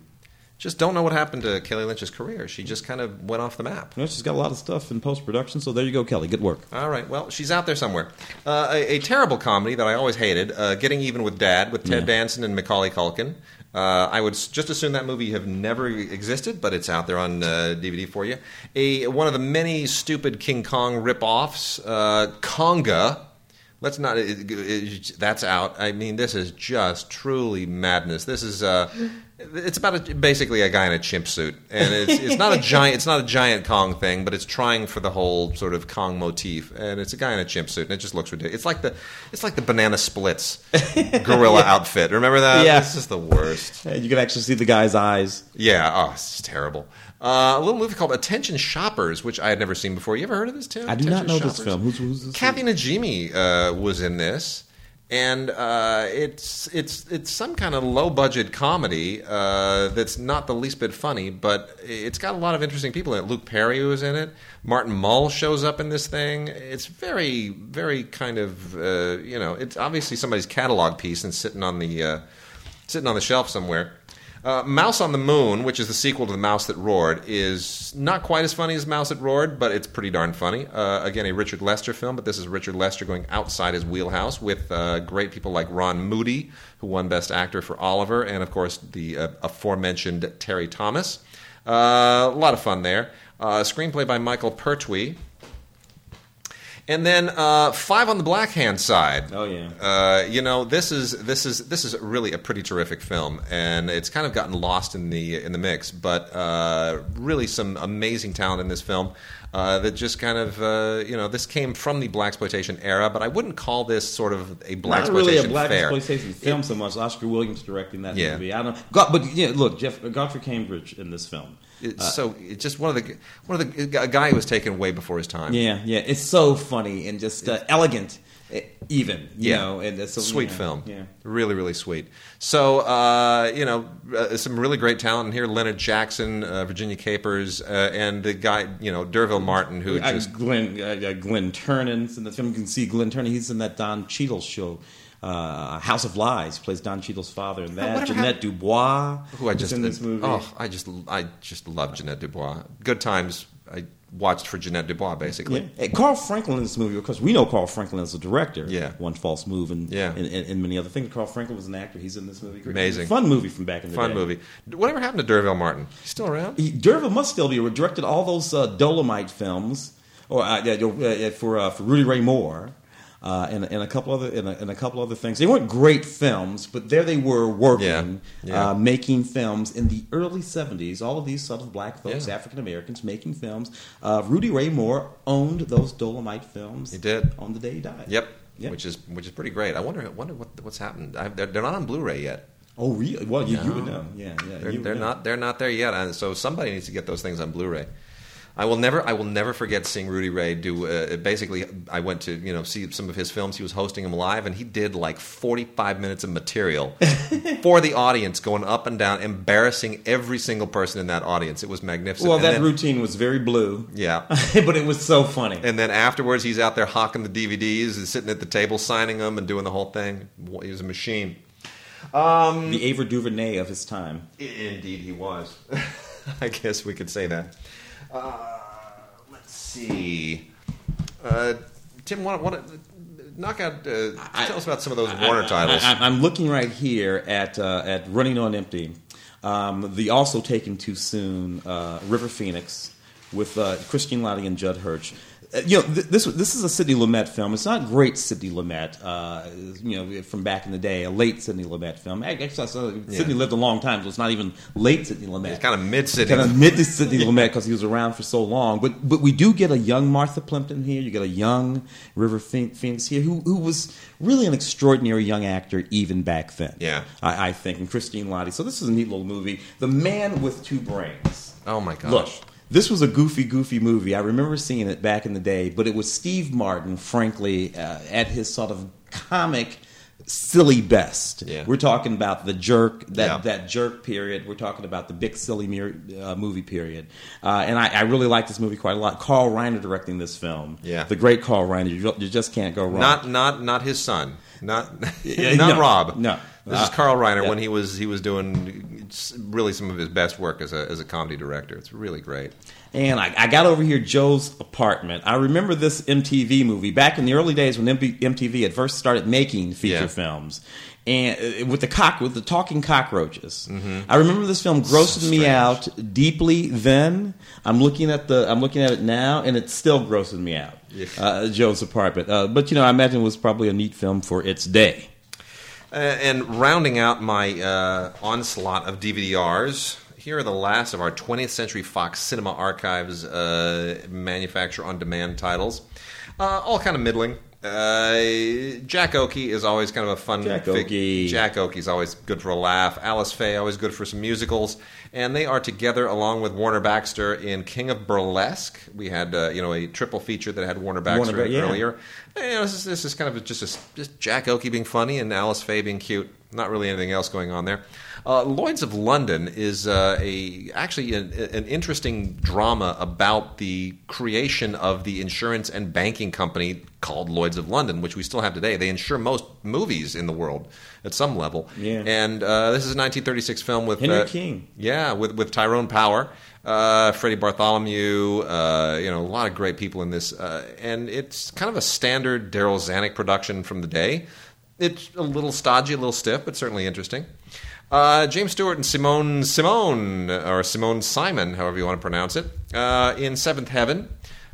Just don't know what happened to Kelly Lynch's career. She just kind of went off the map. You know, she's got a lot of stuff in post-production, so there you go, Kelly. Good work. All right. Well, she's out there somewhere. Uh, a, a terrible comedy that I always hated, uh, Getting Even with Dad, with Ted yeah. Danson and Macaulay Culkin. Uh, I would just assume that movie have never existed, but it's out there on uh, D V D for you. A One of the many stupid King Kong rip-offs, uh, Conga. Let's not. It, it, that's out. I mean, this is just truly madness. This is. Uh, it's about a, basically a guy in a chimp suit, and it's, it's not a giant. It's not a giant Kong thing, but it's trying for the whole sort of Kong motif, and it's a guy in a chimp suit, and it just looks ridiculous. It's like the. It's like the Banana Splits gorilla yeah. outfit. Remember that? Yeah, this is the worst. You can actually see the guy's eyes. Yeah. Oh, it's terrible. Uh, a little movie called Attention Shoppers, which I had never seen before. You ever heard of this, Tim? I do not know Shoppers? This film. Who's, who's this Kathy film? Najimy uh, was in this, and uh, it's it's it's some kind of low budget comedy uh, that's not the least bit funny, but it's got a lot of interesting people in it. Luke Perry was in it. Martin Mull shows up in this thing. It's very very kind of uh, you know it's obviously somebody's catalog piece and sitting on the uh, sitting on the shelf somewhere. Uh, Mouse on the Moon, which is the sequel to The Mouse That Roared, is not quite as funny as Mouse That Roared, but it's pretty darn funny. Uh, again, a Richard Lester film, but this is Richard Lester going outside his wheelhouse with uh, great people like Ron Moody, who won Best Actor for Oliver, and, of course, the uh, aforementioned Terry Thomas. Uh, a lot of fun there. Uh, screenplay by Michael Pertwee. And then uh, Five on the Black Hand Side. Oh yeah. Uh, you know this is this is this is really a pretty terrific film, and it's kind of gotten lost in the in the mix. But uh, really, some amazing talent in this film uh, that just kind of uh, you know this came from the blaxploitation era, but I wouldn't call this sort of a blaxploitation. Not really a blaxploitation film it, so much. Oscar Williams directing that yeah. movie. I don't. God, but yeah, look, Jeff Godfrey Cambridge in this film. It's uh, so it's just one of the one of the a guy who was taken way before his time. Yeah, yeah. It's so funny and just uh, elegant, even you yeah. know. And so, sweet yeah, film, yeah. Really, really sweet. So uh, you know, uh, some really great talent in here: Leonard Jackson, uh, Virginia Capers, uh, and the guy you know, Derville Martin, who I, just Glenn uh, Glenn Ternan's in the film. You can see Glenn Ternan; he's in that Don Cheadle show. Uh, House of Lies plays Don Cheadle's father in that. Oh, Jeanette Dubois, who I just in this movie. Oh, I just I just love Jeanette Dubois. Good times. I watched for Jeanette Dubois, basically. Yeah. And Carl Franklin's movie, because we know Carl Franklin as a director. Yeah. One False Move and, yeah. and, and, and many other things. Carl Franklin was an actor. He's in this movie. Amazing. Fun movie from back in the Fun day. Fun movie. Whatever happened to D'Urville Martin? He's still around? He, D'Urville must still be. He directed all those uh, Dolomite films or uh, uh, for, uh, for Rudy Ray Moore. Uh, and, and a couple other and a, and a couple other things. They weren't great films, but there they were working, yeah, yeah. Uh, making films in the early seventies. All of these sort of black folks, yeah. African Americans, making films. Uh, Rudy Ray Moore owned those Dolomite films. He did on the day he died. Yep, yep. which is which is pretty great. I wonder wonder what what's happened. I, they're, they're not on Blu-ray yet. Oh, really? Well, you, no. you would know. Yeah, yeah. They're, they're know. not they're not there yet. And so somebody needs to get those things on Blu-ray. I will never, I will never forget seeing Rudy Ray do. Uh, basically, I went to you know see some of his films. He was hosting them live, and he did like forty-five minutes of material for the audience, going up and down, embarrassing every single person in that audience. It was magnificent. Well, and that then, routine was very blue. Yeah, but it was so funny. And then afterwards, he's out there hawking the D V Ds and sitting at the table signing them and doing the whole thing. He was a machine. Um, the Ava DuVernay of his time. Indeed, he was. I guess we could say that. Uh, let's see. Uh, Tim, what, what, knock out, uh, I, tell us about some of those I, Warner I, titles. I, I, I'm looking right here at uh, at Running on Empty, um, the also Taken Too Soon, uh, River Phoenix, with uh, Christine Lottie and Judd Hirsch. Uh, you know, th- this this is a Sidney Lumet film. It's not great Sidney Lumet, uh, you know, from back in the day, a late Sidney Lumet film. Actually, Sidney yeah. lived a long time, so it's not even late Sidney Lumet. It's kind of mid-Sidney. Kind of mid-Sidney yeah. Lumet because he was around for so long. But but we do get a young Martha Plimpton here. You get a young River Phoenix here, who who was really an extraordinary young actor even back then. Yeah, I, I think. And Christine Lottie. So this is a neat little movie. The Man with Two Brains. Oh my gosh. Look. This was a goofy, goofy movie. I remember seeing it back in the day, but it was Steve Martin, frankly, uh, at his sort of comic, silly best. Yeah. We're talking about the jerk, that, yeah. that jerk period. We're talking about the big, silly mir- uh, movie period. Uh, and I, I really like this movie quite a lot. Carl Reiner directing this film. Yeah. The great Carl Reiner. You, you just can't go wrong. Not, not, not his son. Not, not no, Rob. No. This uh, is Carl Reiner yeah. when he was he was doing really some of his best work as a as a comedy director. It's really great. And I, I got over here Joe's Apartment. I remember this M T V movie back in the early days when M P, M T V had first started making feature yeah. films, and uh, with the cock with the talking cockroaches. Mm-hmm. I remember this film grossed so me out deeply then. I'm looking at the I'm looking at it now, and it's still grossing me out. Yeah. Uh, Joe's Apartment, uh, but you know I imagine it was probably a neat film for its day. Uh, and rounding out my uh, onslaught of D V D Rs, here are the last of our twentieth Century Fox Cinema Archives uh, manufacture-on-demand titles. Uh, all kind of middling. Uh, Jack Oakey is always kind of a fun... Jack fig- Oakey. Jack Oakey's always good for a laugh. Alice Faye, always good for some musicals. And they are together along with Warner Baxter in King of Burlesque. We had uh, you know a triple feature that had Warner Baxter Warner, in yeah. earlier. And, you know, this, is, this is kind of just, a, just Jack Oakey being funny and Alice Faye being cute. Not really anything else going on there. Uh, Lloyds of London is uh, a actually an, an interesting drama about the creation of the insurance and banking company called Lloyds of London, which we still have today. They insure most movies in the world at some level. Yeah. And uh, this is a nineteen thirty-six film with Henry uh, King. Yeah, with with Tyrone Power, uh, Freddie Bartholomew, uh, you know, a lot of great people in this. Uh, and it's kind of a standard Darryl Zanuck production from the day. It's a little stodgy, a little stiff, but certainly interesting. Uh, James Stewart and Simone Simone, or Simone Simon, however you want to pronounce it, uh, in Seventh Heaven.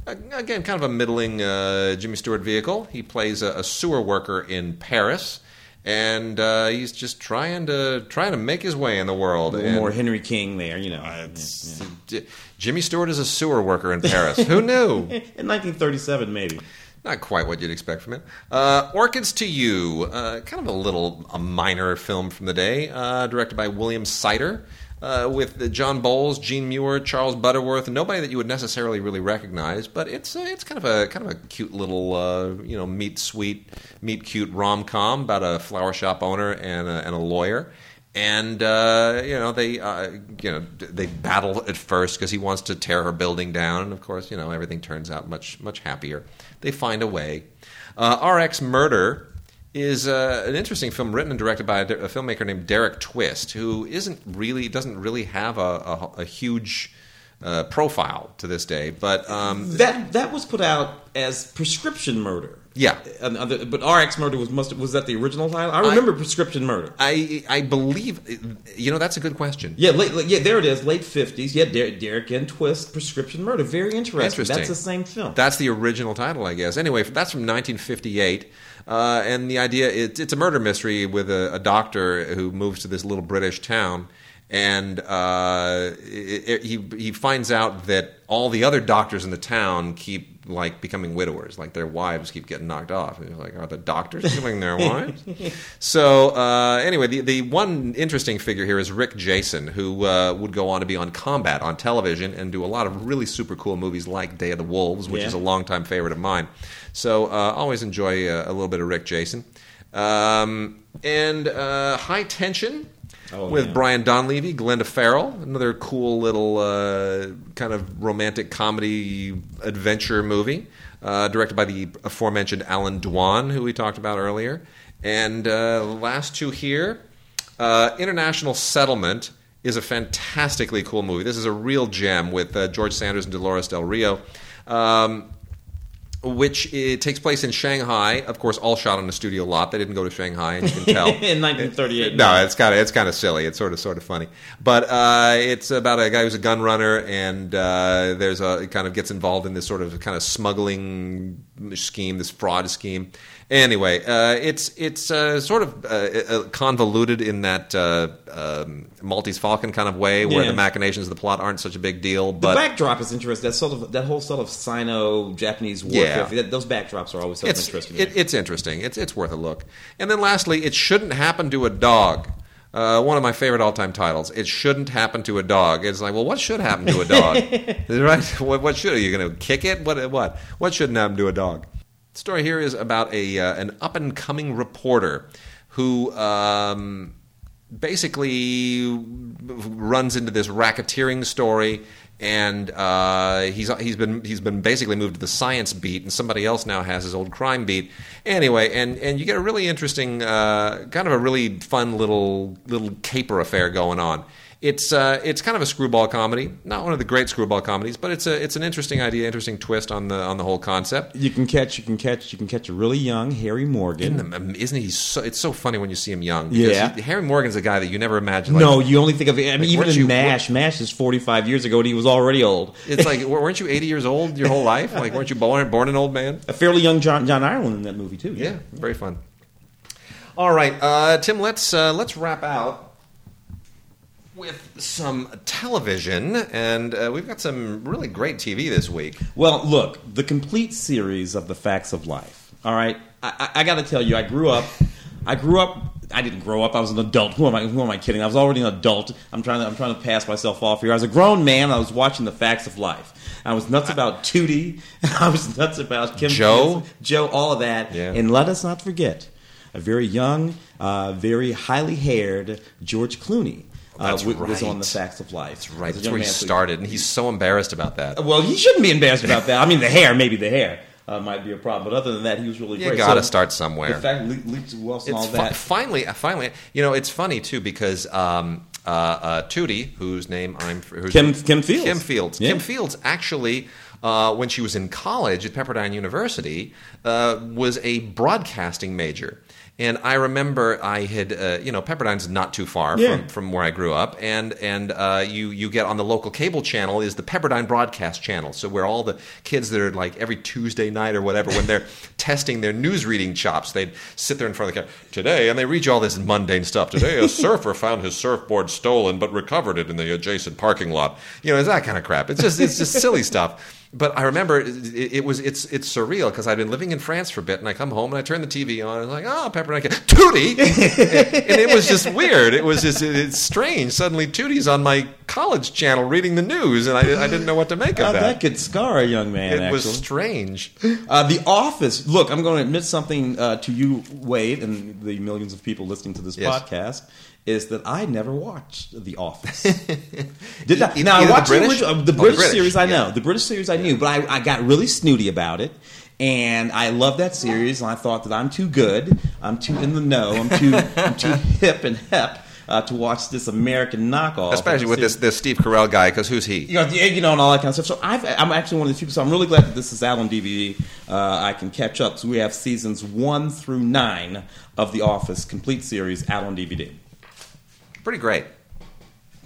Again, kind of a middling uh, Jimmy Stewart vehicle. He plays a, a sewer worker in Paris, and uh, he's just trying to trying to make his way in the world. A little and more Henry King there, you know. Uh, yeah, yeah. Jimmy Stewart is a sewer worker in Paris. Who knew? In nineteen thirty-seven, maybe. Not quite what you'd expect from it. Uh, Orchids to You, uh, kind of a little a minor film from the day, uh, directed by William Sider, uh, with John Bowles, Gene Muir, Charles Butterworth, and nobody that you would necessarily really recognize. But it's uh, it's kind of a kind of a cute little uh, you know meet sweet, meet cute rom com about a flower shop owner and a, and a lawyer. And uh, you know they, uh, you know they battle at first because he wants to tear her building down, and of course you know everything turns out much much happier. They find a way. Uh, R X Murder is uh, an interesting film written and directed by a, a filmmaker named Derek Twist, who isn't really doesn't really have a, a, a huge uh, profile to this day. But um, that that was put out as Prescription Murder. Yeah, Another, but R X Murder was must was that the original title? I remember I, Prescription Murder. I I believe you know that's a good question. Yeah, late, yeah, there it is, late fifties. Yeah, Der- Derek and Twist, Prescription Murder, very interesting. interesting. That's the same film. That's the original title, I guess. Anyway, that's from nineteen fifty-eight, uh, and the idea it, it's a murder mystery with a, a doctor who moves to this little British town. And uh, it, it, he he finds out that all the other doctors in the town keep like becoming widowers, like their wives keep getting knocked off. And he's like, are the doctors killing their wives? So uh, anyway, the the one interesting figure here is Rick Jason, who uh, would go on to be on Combat on television and do a lot of really super cool movies like Day of the Wolves, which yeah. is a longtime favorite of mine. So uh, always enjoy uh, a little bit of Rick Jason, um, and uh, High Tension. Oh, with man. Brian Donlevy, Glenda Farrell, another cool little uh, kind of romantic comedy adventure movie, uh, directed by the aforementioned Alan Dwan, who we talked about earlier. And uh, last two here, uh, International Settlement is a fantastically cool movie. This is a real gem with uh, George Sanders and Dolores Del Rio. Um Which it takes place in Shanghai. Of course, all shot on a studio lot. They didn't go to Shanghai, and you can tell. In nineteen thirty-eight. No, it's kind of it's kind of silly. It's sort of sort of funny. But uh, it's about a guy who's a gun runner, and uh, there's a it kind of gets involved in this sort of kind of smuggling scheme, this fraud scheme. Anyway, uh, it's it's uh, sort of uh, convoluted in that uh, um, Maltese Falcon kind of way, where yeah. the machinations of the plot aren't such a big deal. But the backdrop is interesting. That sort of that whole sort of Sino-Japanese warfare. Yeah. Those backdrops are always so it's, interesting. It, it's interesting. It's it's worth a look. And then lastly, It Shouldn't Happen to a Dog. Uh, one of my favorite all-time titles. It Shouldn't Happen to a Dog. It's like, well, what should happen to a dog? Right? What, what should? Are you going to kick it? What? What? What shouldn't happen to a dog? The story here is about a uh, an up-and-coming reporter who um, basically runs into this racketeering story, and uh, he's he's been he's been basically moved to the science beat, and somebody else now has his old crime beat. Anyway, and, and you get a really interesting, uh, kind of a really fun little little caper affair going on. It's uh, it's kind of a screwball comedy, not one of the great screwball comedies, but it's a it's an interesting idea, interesting twist on the on the whole concept. You can catch you can catch you can catch a really young Harry Morgan, isn't, the, isn't he? So, it's so funny when you see him young. Yeah, he, Harry Morgan's a guy that you never imagine. Like, no, you only think of. I mean, like, even in you, MASH, MASH is forty-five years ago, and he was already old. It's like, weren't you eighty years old your whole life? Like, weren't you born born an old man? A fairly young John John Ireland in that movie too. Yeah, yeah. Very fun. All right, uh, Tim, let's uh, let's wrap out with some television, and uh, we've got some really great T V this week. Well, look, the complete series of The Facts of Life. All right, I, I, I got to tell you, I grew up. I grew up. I didn't grow up. I was an adult. Who am I? Who am I kidding? I was already an adult. I'm trying to. I'm trying to pass myself off here. I was a grown man. I was watching The Facts of Life. I was nuts about Tootie. I was nuts about Kim Joe, Paz, Joe, all of that. Yeah. And let us not forget a very young, uh, very highly haired George Clooney. Uh, That's right. Was on The Facts of Life. That's right. That's where he started, and he's so embarrassed about that. Well, he shouldn't be embarrassed about that. I mean, the hair, maybe the hair uh, might be a problem, but other than that, he was really you great. You got to so, start somewhere. The fact, leaps and all fi- that. Finally, finally, you know, it's funny too because um, uh, uh, Tootie, whose name I'm, whose Kim, name, Kim Fields, Kim Fields, yeah. Kim Fields actually. Uh, when she was in college at Pepperdine University, uh, was a broadcasting major. And I remember I had, uh, you know, Pepperdine's not too far yeah. from, from where I grew up. And and uh, you, you get on the local cable channel is the Pepperdine Broadcast Channel. So where all the kids that are like every Tuesday night or whatever, when they're testing their news reading chops, they'd sit there in front of the camera today. And they read you all this mundane stuff. Today, a surfer found his surfboard stolen but recovered it in the adjacent parking lot. You know, it's that kind of crap. It's just it's just silly stuff. But I remember it, it was it's it's surreal because I'd been living in France for a bit, and I come home and I turn the T V on, and I'm like, oh, Pepperdine, Tootie, and, and it was just weird. It was just it, it's strange. Suddenly, Tootie's on my college channel reading the news, and I, I didn't know what to make of uh, that. That could scar a young man. It actually. was strange. Uh, the Office. Look, I'm going to admit something uh, to you, Wade, and the millions of people listening to this yes. podcast. Is that I never watched The Office. Did not. Either, now, I watched the British, the, uh, the, British oh, the British series, I know. Yeah. The British series I knew, but I, I got really snooty about it. And I loved that series, and I thought that I'm too good. I'm too in the know. I'm too I'm too hip and hep uh, to watch this American knockoff. Especially with this, this Steve Carell guy, because who's he? You know, you know, and all that kind of stuff. So I've, I'm actually one of these people, so I'm really glad that this is out on D V D. Uh, I can catch up. So we have seasons one through nine of The Office complete series out on D V D. Pretty great.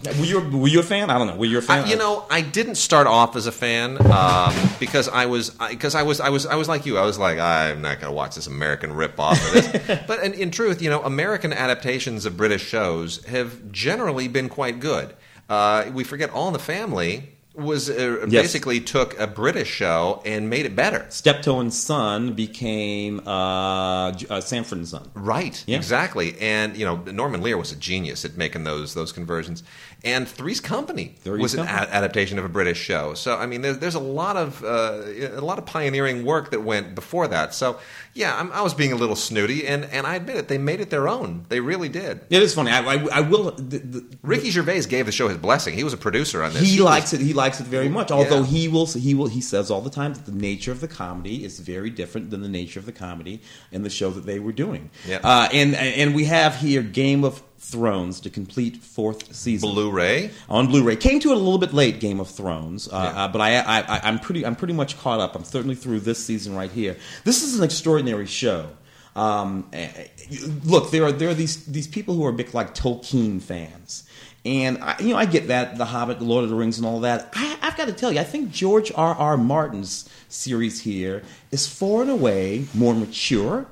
Were you, were you a fan? I don't know. Were you a fan? I, you know, I didn't start off as a fan um, because I was because I, I was I was I was like you. I was like, I'm not going to watch this American ripoff of this. But in, in truth, you know, American adaptations of British shows have generally been quite good. Uh, we forget All in the Family was uh, yes. basically took a British show and made it better. Steptoe and Son became uh, uh, Sanford and Son. Right, yeah. Exactly. And you know, Norman Lear was a genius at making those those conversions. And Three's Company Three's was Company. an a- adaptation of a British show. So I mean, there, there's a lot of uh, a lot of pioneering work that went before that. So yeah, I'm, I was being a little snooty, and, and I admit it. They made it their own. They really did. It is funny. I, I, I will. The, the, Ricky Gervais gave the show his blessing. He was a producer on this. He, he likes was, it. He likes. Likes it very much, although yeah. he will he will he says all the time that the nature of the comedy is very different than the nature of the comedy in the show that they were doing. Yeah. Uh, and and we have here Game of Thrones to complete fourth season Blu-ray on Blu-ray. Came to it a little bit late, Game of Thrones, uh, yeah. uh, but I, I, I I'm pretty I'm pretty much caught up. I'm certainly through this season right here. This is an extraordinary show. Um, look, there are there are these these people who are big like Tolkien fans. And, I, you know, I get that, The Hobbit, The Lord of the Rings, and all that. I, I've got to tell you, I think George R R. Martin's series here is far and away more mature,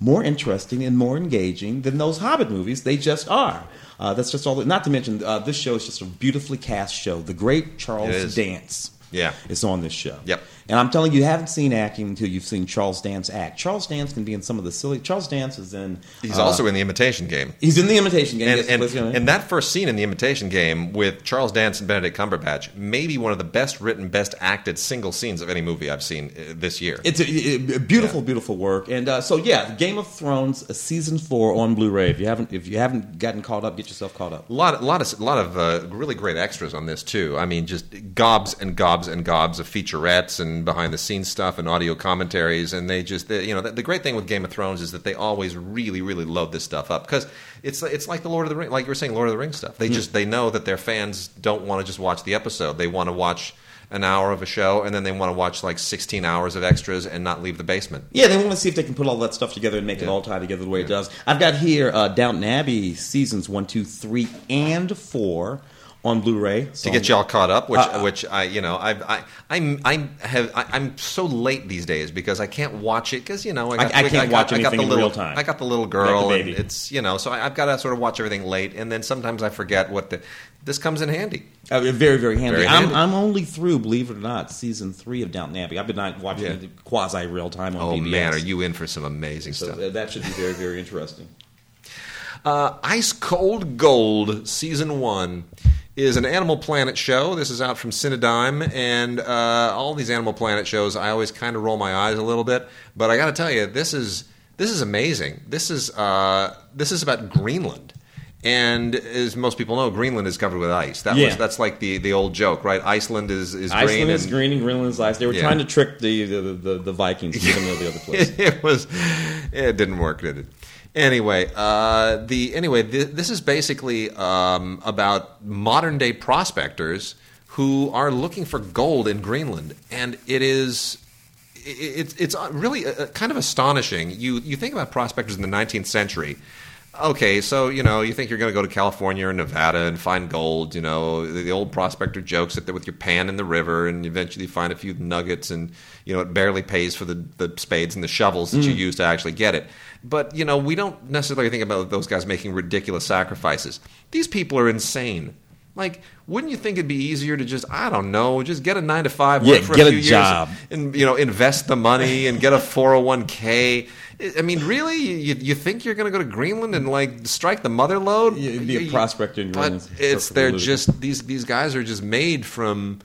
more interesting, and more engaging than those Hobbit movies. They just are. Uh, that's just all. The, not to mention, uh, this show is just a beautifully cast show. The great Charles Dance yeah. is on this show. Yep. And I'm telling you, you haven't seen acting until you've seen Charles Dance act. Charles Dance can be in some of the silly... Charles Dance is in... He's uh, also in The Imitation Game. He's in The Imitation Game. And, yes, and, and that first scene in The Imitation Game with Charles Dance and Benedict Cumberbatch may be one of the best written, best acted single scenes of any movie I've seen this year. It's a, a beautiful, yeah. beautiful work. And uh, so, yeah, Game of Thrones, Season four on Blu-ray. If you haven't if you haven't gotten caught up, get yourself caught up. A lot, a lot of, a lot of uh, really great extras on this, too. I mean, just gobs and gobs and gobs of featurettes and behind-the-scenes stuff and audio commentaries, and they just, they, you know, the, the great thing with Game of Thrones is that they always really, really load this stuff up because it's it's like the Lord of the Rings, like you were saying, Lord of the Rings stuff. They mm. just they know that their fans don't want to just watch the episode; they want to watch an hour of a show, and then they want to watch like sixteen hours of extras and not leave the basement. Yeah, they want to see if they can put all that stuff together and make yeah. it all tie together the way yeah. it does. I've got here uh, Downton Abbey seasons one, two, three, and four. On Blu-ray so to get y'all caught up, which uh, which I you know I've, I I I have I, I'm so late these days because I can't watch it because you know I, got, I, I can't I got, watch anything I got the in little, real time. I got the little girl, like the and it's you know so I, I've got to sort of watch everything late, and then sometimes I forget what the this comes in handy. Uh, very very handy. Very handy. I'm, I'm only through, believe it or not, season three of Downton Abbey. I've been not watching yeah. it quasi real time on P B S. Oh man, are you in for some amazing so stuff? That should be very very interesting. uh, Ice Cold Gold season one. Is an Animal Planet show. This is out from Cinedigm, and uh, all these Animal Planet shows, I always kind of roll my eyes a little bit. But I got to tell you, this is this is amazing. This is uh, this is about Greenland, and as most people know, Greenland is covered with ice. That yeah. was that's like the, the old joke, right? Iceland is, is Iceland green. Iceland is and, green, and Greenland is ice. They were yeah. trying to trick the the, the, the Vikings to go to the other place. It was it didn't work, did it? Anyway, uh, the anyway, th- this is basically um, about modern day prospectors who are looking for gold in Greenland, and it is it, it's it's really a, a kind of astonishing. You you think about prospectors in the nineteenth century. Okay, so you know you think you're going to go to California or Nevada and find gold. You know the, the old prospector jokes that they're with your pan in the river, and eventually find a few nuggets, and you know it barely pays for the, the spades and the shovels that mm. you use to actually get it. But you know we don't necessarily think about those guys making ridiculous sacrifices. These people are insane. Like, wouldn't you think it'd be easier to just, I don't know, just get a nine to five, work yeah, for a few a years, job. And you know, invest the money and get a four oh one k? I mean, really? You, you think you're going to go to Greenland and, like, strike the mother load? You'd be a prospector in Greenland. But it's, they're just, these, these guys are just made from...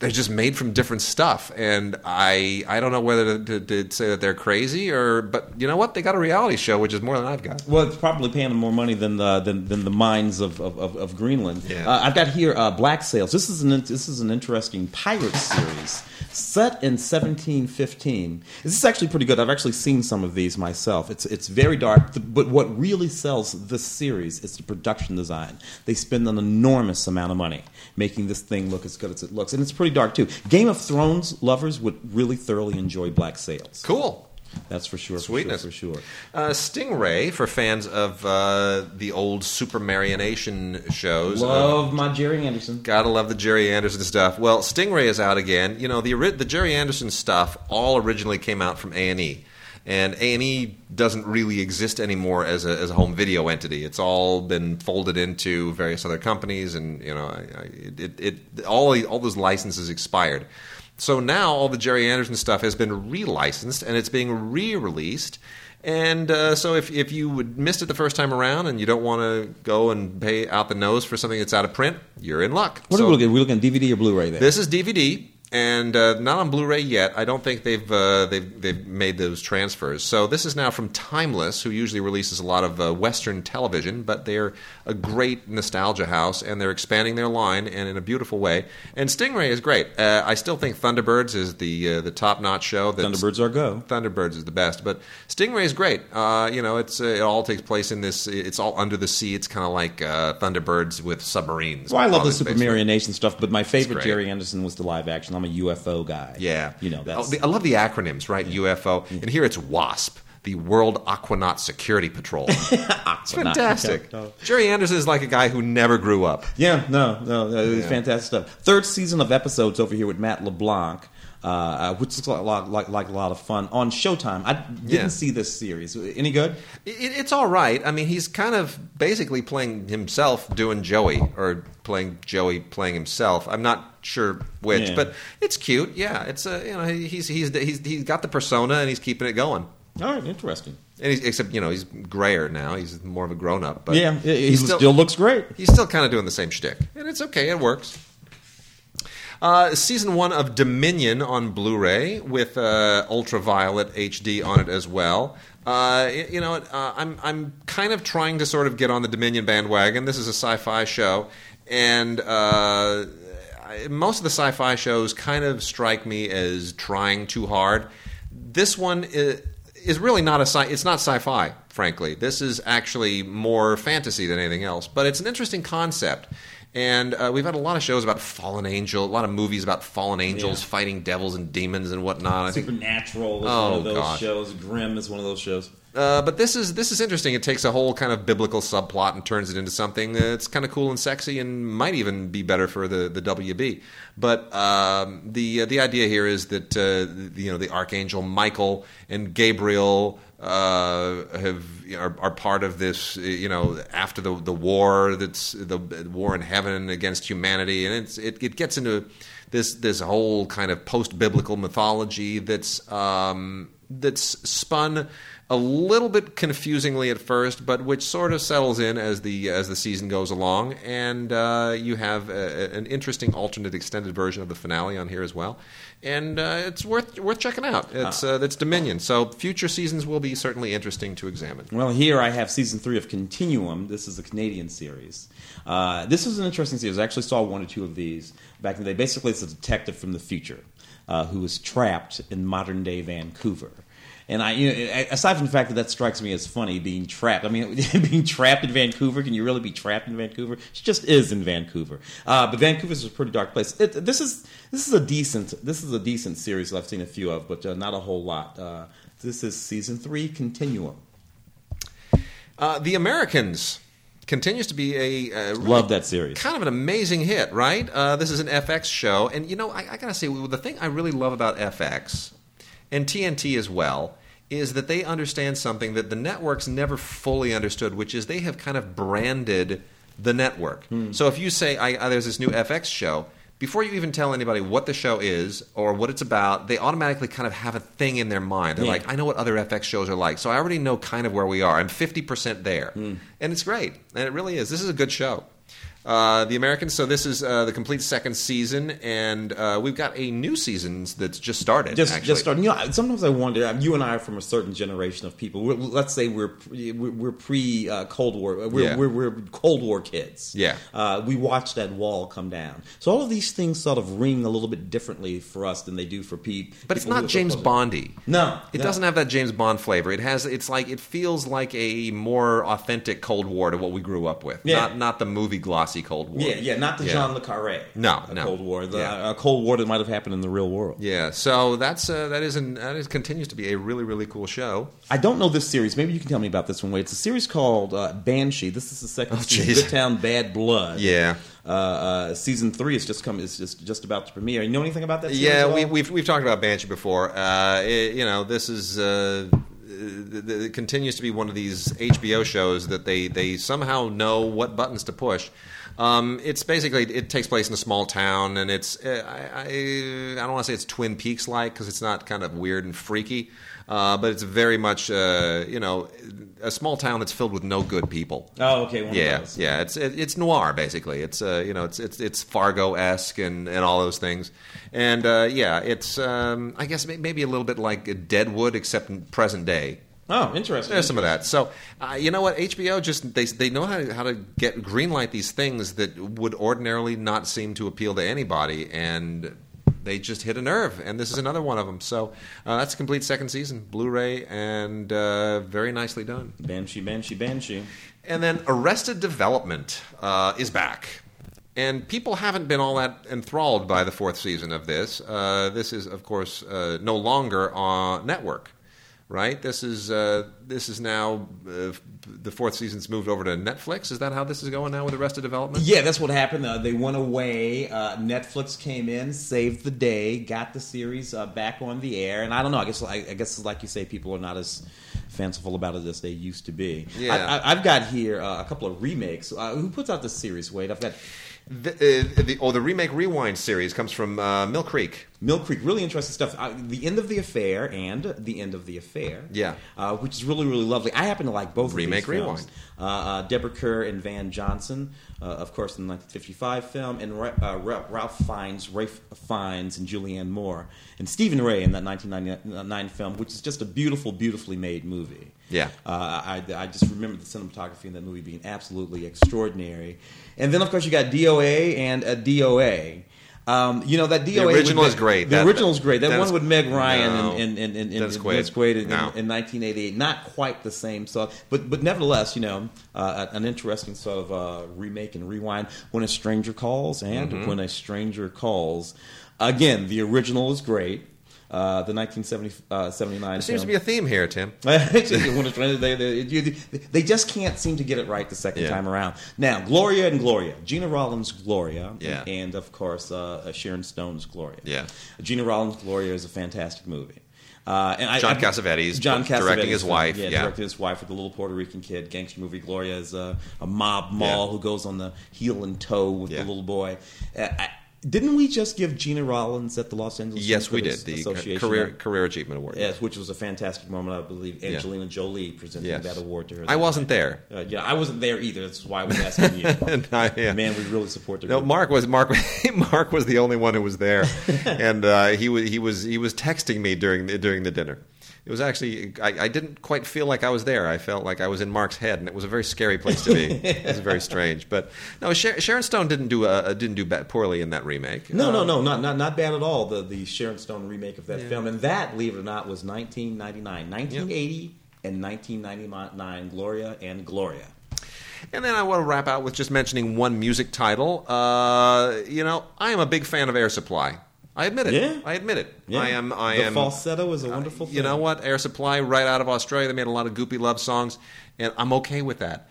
they're just made from different stuff, and I I don't know whether to, to, to say that they're crazy or, but you know what, they got a reality show, which is more than I've got. Well, it's probably paying them more money than the than, than the mines of of, of Greenland. Yeah. Uh, I've got here uh, Black Sails. This is an this is an interesting pirate series set in seventeen fifteen. This is actually pretty good. I've actually seen some of these myself. It's it's very dark, but what really sells this series is the production design. They spend an enormous amount of money making this thing look as good as it looks, and it's pretty dark too. Game of Thrones lovers would really thoroughly enjoy Black Sails. Cool. That's for sure. Sweetness. For sure. For sure. Uh, Stingray, for fans of uh, the old Super Marionation shows. Love uh, my Jerry Anderson. Gotta love the Jerry Anderson stuff. Well, Stingray is out again. You know, the the Jerry Anderson stuff all originally came out from A and E. And A and E doesn't really exist anymore as a, as a home video entity. It's all been folded into various other companies, and you know, I, I, it, it all all those licenses expired. So now all the Jerry Anderson stuff has been relicensed, and it's being re-released. And uh, so if if you missed it the first time around and you don't want to go and pay out the nose for something that's out of print, you're in luck. What so, are we looking? Are we looking at D V D or Blu-ray there? This is D V D. And uh, not on Blu-ray yet. I don't think they've uh, they've they've made those transfers. So this is now from Timeless, who usually releases a lot of uh, Western television, but they're a great nostalgia house, and they're expanding their line and in a beautiful way. And Stingray is great. Uh, I still think Thunderbirds is the uh, the top-notch show. That's, Thunderbirds are go. Thunderbirds is the best, but Stingray is great. Uh, you know, it's uh, it all takes place in this. It's all under the sea. It's kind of like uh, Thunderbirds with submarines. Well, I love the Super Marionation stuff, but my favorite Jerry Anderson was the live-action. I'm a U F O guy. Yeah. You know, that's... I love the acronyms, right? Yeah. U F O. Yeah. And here it's WASP, the World Aquanaut Security Patrol. It's fantastic. No. Jerry Anderson is like a guy who never grew up. Yeah, no, no. no yeah. It's fantastic stuff. Third season of episodes over here with Matt LeBlanc. Uh, which looks like a lot, like, like a lot of fun on Showtime. I didn't yeah. see this series. Any good? It, it's all right. I mean, he's kind of basically playing himself doing Joey, or playing Joey playing himself. I'm not sure which, yeah. but it's cute. Yeah, it's a, you know, he's he's he's he's got the persona and he's keeping it going. All right, interesting. And he's, except, you know, he's grayer now. He's more of a grown up. But yeah, he still, still looks great. He's still kind of doing the same shtick, and it's okay. It works. Uh, season one of Dominion on Blu-ray with uh, ultraviolet H D on it as well. Uh, you know, uh, I'm I'm kind of trying to sort of get on the Dominion bandwagon. This is a sci-fi show, and uh, most of the sci-fi shows kind of strike me as trying too hard. This one is, is really not a sci. It's not sci-fi, frankly. This is actually more fantasy than anything else. But it's an interesting concept. And uh, we've had a lot of shows about fallen angels, a lot of movies about fallen angels yeah. fighting devils and demons and whatnot. Supernatural is oh, one of those gosh. shows. Grimm is one of those shows. Uh, but this is this is interesting. It takes a whole kind of biblical subplot and turns it into something that's kind of cool and sexy, and might even be better for the, the W B. But um, the uh, the idea here is that uh, the, you know, the archangel Michael and Gabriel uh, have are, are part of this. You know, after the the war that's the war in heaven against humanity, and it's it, it gets into this this whole kind of post-biblical mythology that's um, that's spun a little bit confusingly at first, but which sort of settles in as the as the season goes along, and uh, you have a, an interesting alternate extended version of the finale on here as well, and uh, it's worth worth checking out. It's uh, it's Dominion, so future seasons will be certainly interesting to examine. Well, here I have season three of Continuum. This is a Canadian series. Uh, this is an interesting series. I actually saw one or two of these back in the day. Basically, it's a detective from the future uh, who is trapped in modern day Vancouver. And I, you know, aside from the fact that that strikes me as funny, being trapped. I mean, being trapped in Vancouver. Can you really be trapped in Vancouver? She just is in Vancouver. Uh, but Vancouver is a pretty dark place. It, this is this is a decent this is a decent series that I've seen a few of, but uh, not a whole lot. Uh, this is season three, Continuum. Uh, the Americans continues to be a, a really, love that series. Kind of an amazing hit, right? Uh, this is an F X show, and you know, I, I gotta say, the thing I really love about F X and T N T as well is that they understand something that the networks never fully understood, which is they have kind of branded the network. Hmm. So if you say, I, I, there's this new F X show, before you even tell anybody what the show is or what it's about, they automatically kind of have a thing in their mind. They're yeah. like, I know what other F X shows are like, so I already know kind of where we are. I'm fifty percent there. Hmm. And it's great. And it really is. This is a good show. Uh, the Americans. So this is uh, the complete second season, and uh, we've got a new season that's just started. Just, actually. just starting. You know, sometimes I wonder. You and I are from a certain generation of people. We're, let's say we're we're pre uh, Cold War. We're, yeah. we're we're Cold War kids. Yeah. Uh, we watched that wall come down. So all of these things sort of ring a little bit differently for us than they do for people. But it's not James Bondy. No, it no. doesn't have that James Bond flavor. It has. It's like it feels like a more authentic Cold War to what we grew up with. Yeah. Not not the movie gloss. Cold War. Yeah, yeah, not the yeah. Jean Le Carré. No, no. Cold War. The, yeah. A Cold War that might have happened in the real world. Yeah, so that's uh, that, is an, that is continues to be a really, really cool show. I don't know this series. Maybe you can tell me about this one, Wade. It's a series called uh, Banshee. This is the second oh, season. Geez. Good Town, Bad Blood. Yeah. Uh, uh, season three is just come. Is just, just about to premiere. You know anything about that series Yeah, well? we, we've, we've talked about Banshee before. Uh, it, you know, this is... Uh, It continues to be one of these H B O shows that they, they somehow know what buttons to push. Um, it's basically, it takes place in a small town, and it's, I, I, I don't want to say it's Twin Peaks-like, because it's not kind of weird and freaky, uh, but it's very much, uh, you know, a small town that's filled with no good people. Oh, okay. One yeah, of those. yeah. It's it, it's noir, basically. It's, uh, you know, it's it's it's Fargo-esque and, and all those things. And, uh, yeah, it's, um, I guess, maybe a little bit like Deadwood, except in present day. Oh, interesting. There's some of that. So, uh, you know what? H B O just, they they know how to, how to get greenlight these things that would ordinarily not seem to appeal to anybody, and they just hit a nerve, and this is another one of them. So, uh, that's a complete second season, Blu-ray, and uh, very nicely done. Banshee, Banshee, Banshee. And then Arrested Development uh, is back. And people haven't been all that enthralled by the fourth season of this. Uh, this is, of course, uh, no longer on network. Right? This is uh, this is now uh, the fourth season's moved over to Netflix. Is that how this is going now with Arrested Development? Yeah, that's what happened. Uh, they went away. Uh, Netflix came in, saved the day, got the series uh, back on the air. And I don't know. I guess I, I guess like you say, people are not as fanciful about it as they used to be. Yeah. I, I, I've got here uh, a couple of remakes. Uh, who puts out this series? Wade, I've got. The, uh, the, oh, the Remake Rewind series comes from uh, Mill Creek. Mill Creek, really interesting stuff. Uh, the End of the Affair and The End of the Affair. Yeah. Uh, which is really, really lovely. I happen to like both Remake of these films. Rewind. Uh, uh, Deborah Kerr and Van Johnson, uh, of course, in the nineteen fifty-five film. And uh, Ralph Fiennes, Ralph Fiennes and Julianne Moore. And Stephen Ray in that nineteen ninety-nine film, which is just a beautiful, beautifully made movie. Yeah. Uh, I, I just remember the cinematography in that movie being absolutely extraordinary. And then, of course, you got D O A and a D O A. Um, you know, that D O A... The original is great. The that, original is great. That, that one is, with Meg Ryan no, and, and, and, and, and Quaid, Quaid in, no. in nineteen eighty-eight. Not quite the same sort. But, but nevertheless, you know, uh, an interesting sort of uh, remake and rewind. When a Stranger Calls and mm-hmm. When a Stranger Calls. Again, the original is great. Uh, the nineteen seventy-nine uh, There seems film. to be a theme here, Tim. they, they, they just can't seem to get it right the second yeah. time around. Now, Gloria and Gloria. Gena Rollins' Gloria. Yeah. And, of course, uh, Sharon Stone's Gloria. Yeah. Gena Rollins' Gloria is a fantastic movie. Uh, and I, John I, Cassavetes. John Cassavetes. Directing his wife. Yeah, yeah. Directing his wife with the little Puerto Rican kid. Gangster movie. Gloria is a, a mob moll yeah. who goes on the heel and toe with yeah. the little boy. Uh, I, Didn't we just give Gena Rollins at the Los Angeles Yes, Critics we did. The Association Career Award? Career Achievement Award. Yes, which was a fantastic moment, I believe. Angelina yeah. Jolie presenting yes. that award to her. I wasn't night. there. Uh, yeah, I wasn't there either. That's why I was asking you. no, yeah. Man, we really support the group. No, Mark was Mark. Mark was the only one who was there, and uh, he was he was he was texting me during the, during the dinner. It was actually, I, I didn't quite feel like I was there. I felt like I was in Mark's head, and it was a very scary place to be. It was very strange. But no, Sharon Stone didn't do uh, didn't do bad, poorly in that remake. No, uh, no, no, not, not not bad at all, the, the Sharon Stone remake of that yeah. film. And that, believe it or not, was nineteen ninety-nine. nineteen eighty yep. and nineteen ninety-nine, Gloria and Gloria. And then I want to wrap out with just mentioning one music title. Uh, you know, I am a big fan of Air Supply. I admit it. Yeah. I admit it. Yeah. I am. I the am. The falsetto is a wonderful thing. You know what? Air Supply, right out of Australia. They made a lot of goopy love songs, and I'm okay with that.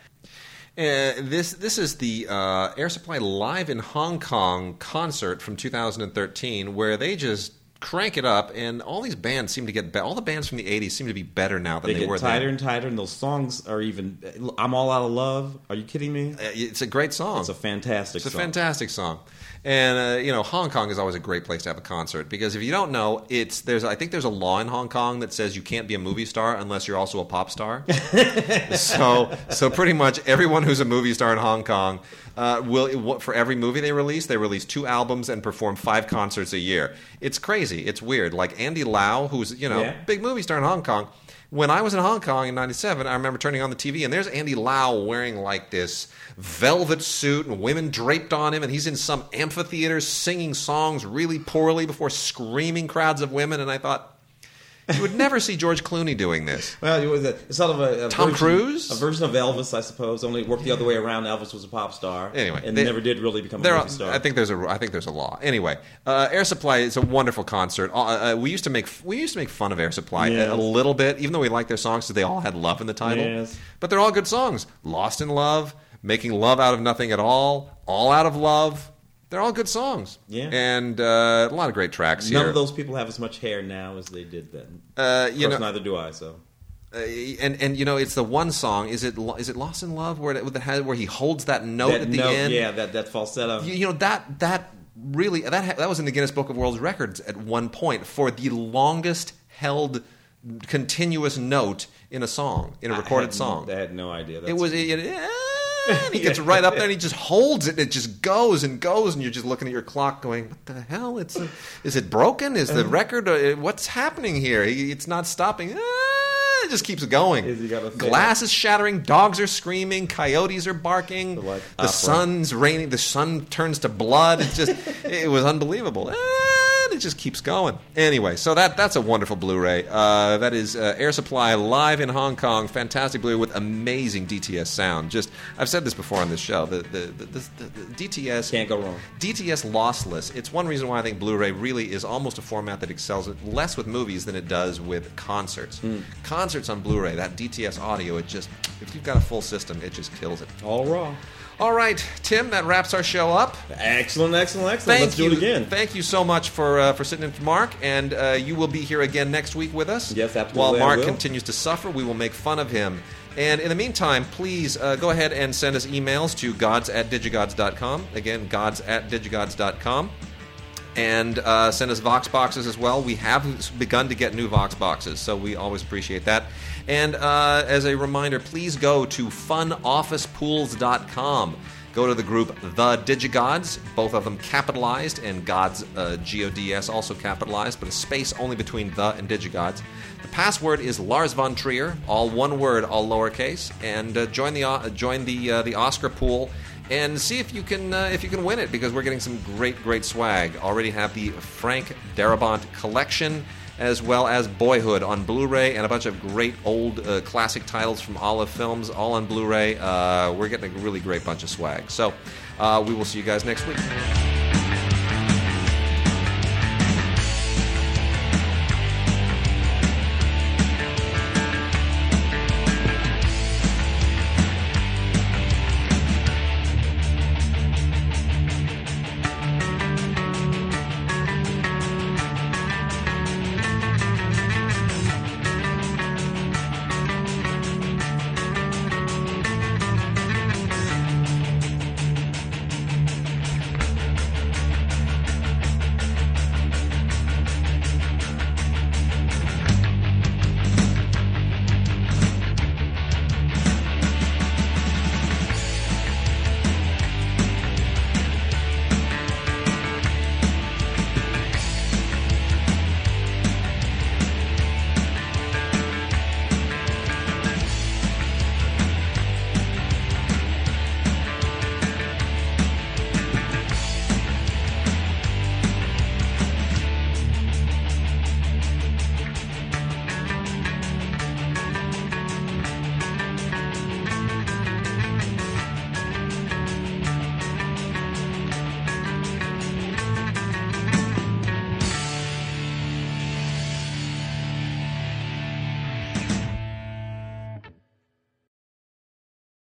Uh, this this is the uh, Air Supply Live in Hong Kong concert from two thousand thirteen, where they just crank it up, and all these bands seem to get better. All the bands from the eighties seem to be better now than they, they were then. They get tighter and tighter, and those songs are even... I'm All Out of Love. Are you kidding me? It's a great song. It's a fantastic song. It's a fantastic song. And, uh, you know, Hong Kong is always a great place to have a concert because if you don't know, it's there's I think there's a law in Hong Kong that says you can't be a movie star unless you're also a pop star. so so pretty much everyone who's a movie star in Hong Kong, uh, will for every movie they release, they release two albums and perform five concerts a year. It's crazy. It's weird. Like Andy Lau, who's, you know, yeah. big movie star in Hong Kong. When I was in Hong Kong in ninety-seven, I remember turning on the T V, and there's Andy Lau wearing, like, this velvet suit and women draped on him, and he's in some amphitheater singing songs really poorly before screaming crowds of women, and I thought, you would never see George Clooney doing this. Well, it was a, it's sort of a, a Tom version, Cruise, a version of Elvis, I suppose. Only worked the other way around. Elvis was a pop star, anyway, and they, never did really become a movie star. I think there's a, I think there's a law. Anyway, uh, Air Supply is a wonderful concert. Uh, uh, we used to make, we used to make fun of Air Supply yes. a, a little bit, even though we liked their songs because they all had love in the title. Yes. But they're all good songs. Lost in Love, Making Love Out of Nothing at All, All Out of Love. They're all good songs. Yeah. And uh, a lot of great tracks here. None of those people have as much hair now as they did then. Uh, you of course, know, neither do I, so. Uh, and, and, you know, it's the one song, is it is it Lost in Love, where it, where he holds that note that at the note, end? Yeah, that, that falsetto. You, you know, that that really, that that was in the Guinness Book of World Records at one point for the longest held continuous note in a song, in a recorded I song. No, I had no idea. That's it was... It, it, and he gets right up there and he just holds it and it just goes and goes and you're just looking at your clock going, what the hell? It's a, is it broken? Is the record? What's happening here? It's not stopping. Ah, it just keeps going. Glass is shattering. Dogs are screaming. Coyotes are barking. The, the sun's raining. The sun turns to blood. It's just, it was unbelievable. Ah, and it just keeps going. Anyway, so that that's a wonderful Blu-ray. Uh, that is uh, Air Supply live in Hong Kong. Fantastic Blu-ray with amazing D T S sound. Just I've said this before on this show. The the the, the, the, the D T S can't go wrong. D T S lossless. It's one reason why I think Blu-ray really is almost a format that excels less with movies than it does with concerts. Mm. Concerts on Blu-ray, that D T S audio. It just if you've got a full system, it just kills it. All raw. All right, Tim, that wraps our show up. Excellent, excellent, excellent. Thank Let's do you. it again. Thank you so much for uh, for sitting in for Mark, and uh, you will be here again next week with us. Yes, absolutely. While Mark continues to suffer, we will make fun of him. And in the meantime, please uh, go ahead and send us emails to gods at digigods dot com. Again, gods at digigods dot com. And uh, send us Vox boxes as well. We have begun to get new Vox boxes, so we always appreciate that. And uh, as a reminder, please go to fun office pools dot com. Go to the group The DigiGods, both of them capitalized, and Gods, uh, G O D S, also capitalized, but a space only between The and DigiGods. The password is Lars von Trier, all one word, all lowercase, and uh, join the uh, join the uh, the Oscar pool. And see if you can uh, if you can win it, because we're getting some great, great swag. Already have the Frank Darabont collection, as well as Boyhood on Blu-ray, and a bunch of great old uh, classic titles from Olive films, all on Blu-ray. Uh, we're getting a really great bunch of swag. So uh, we will see you guys next week.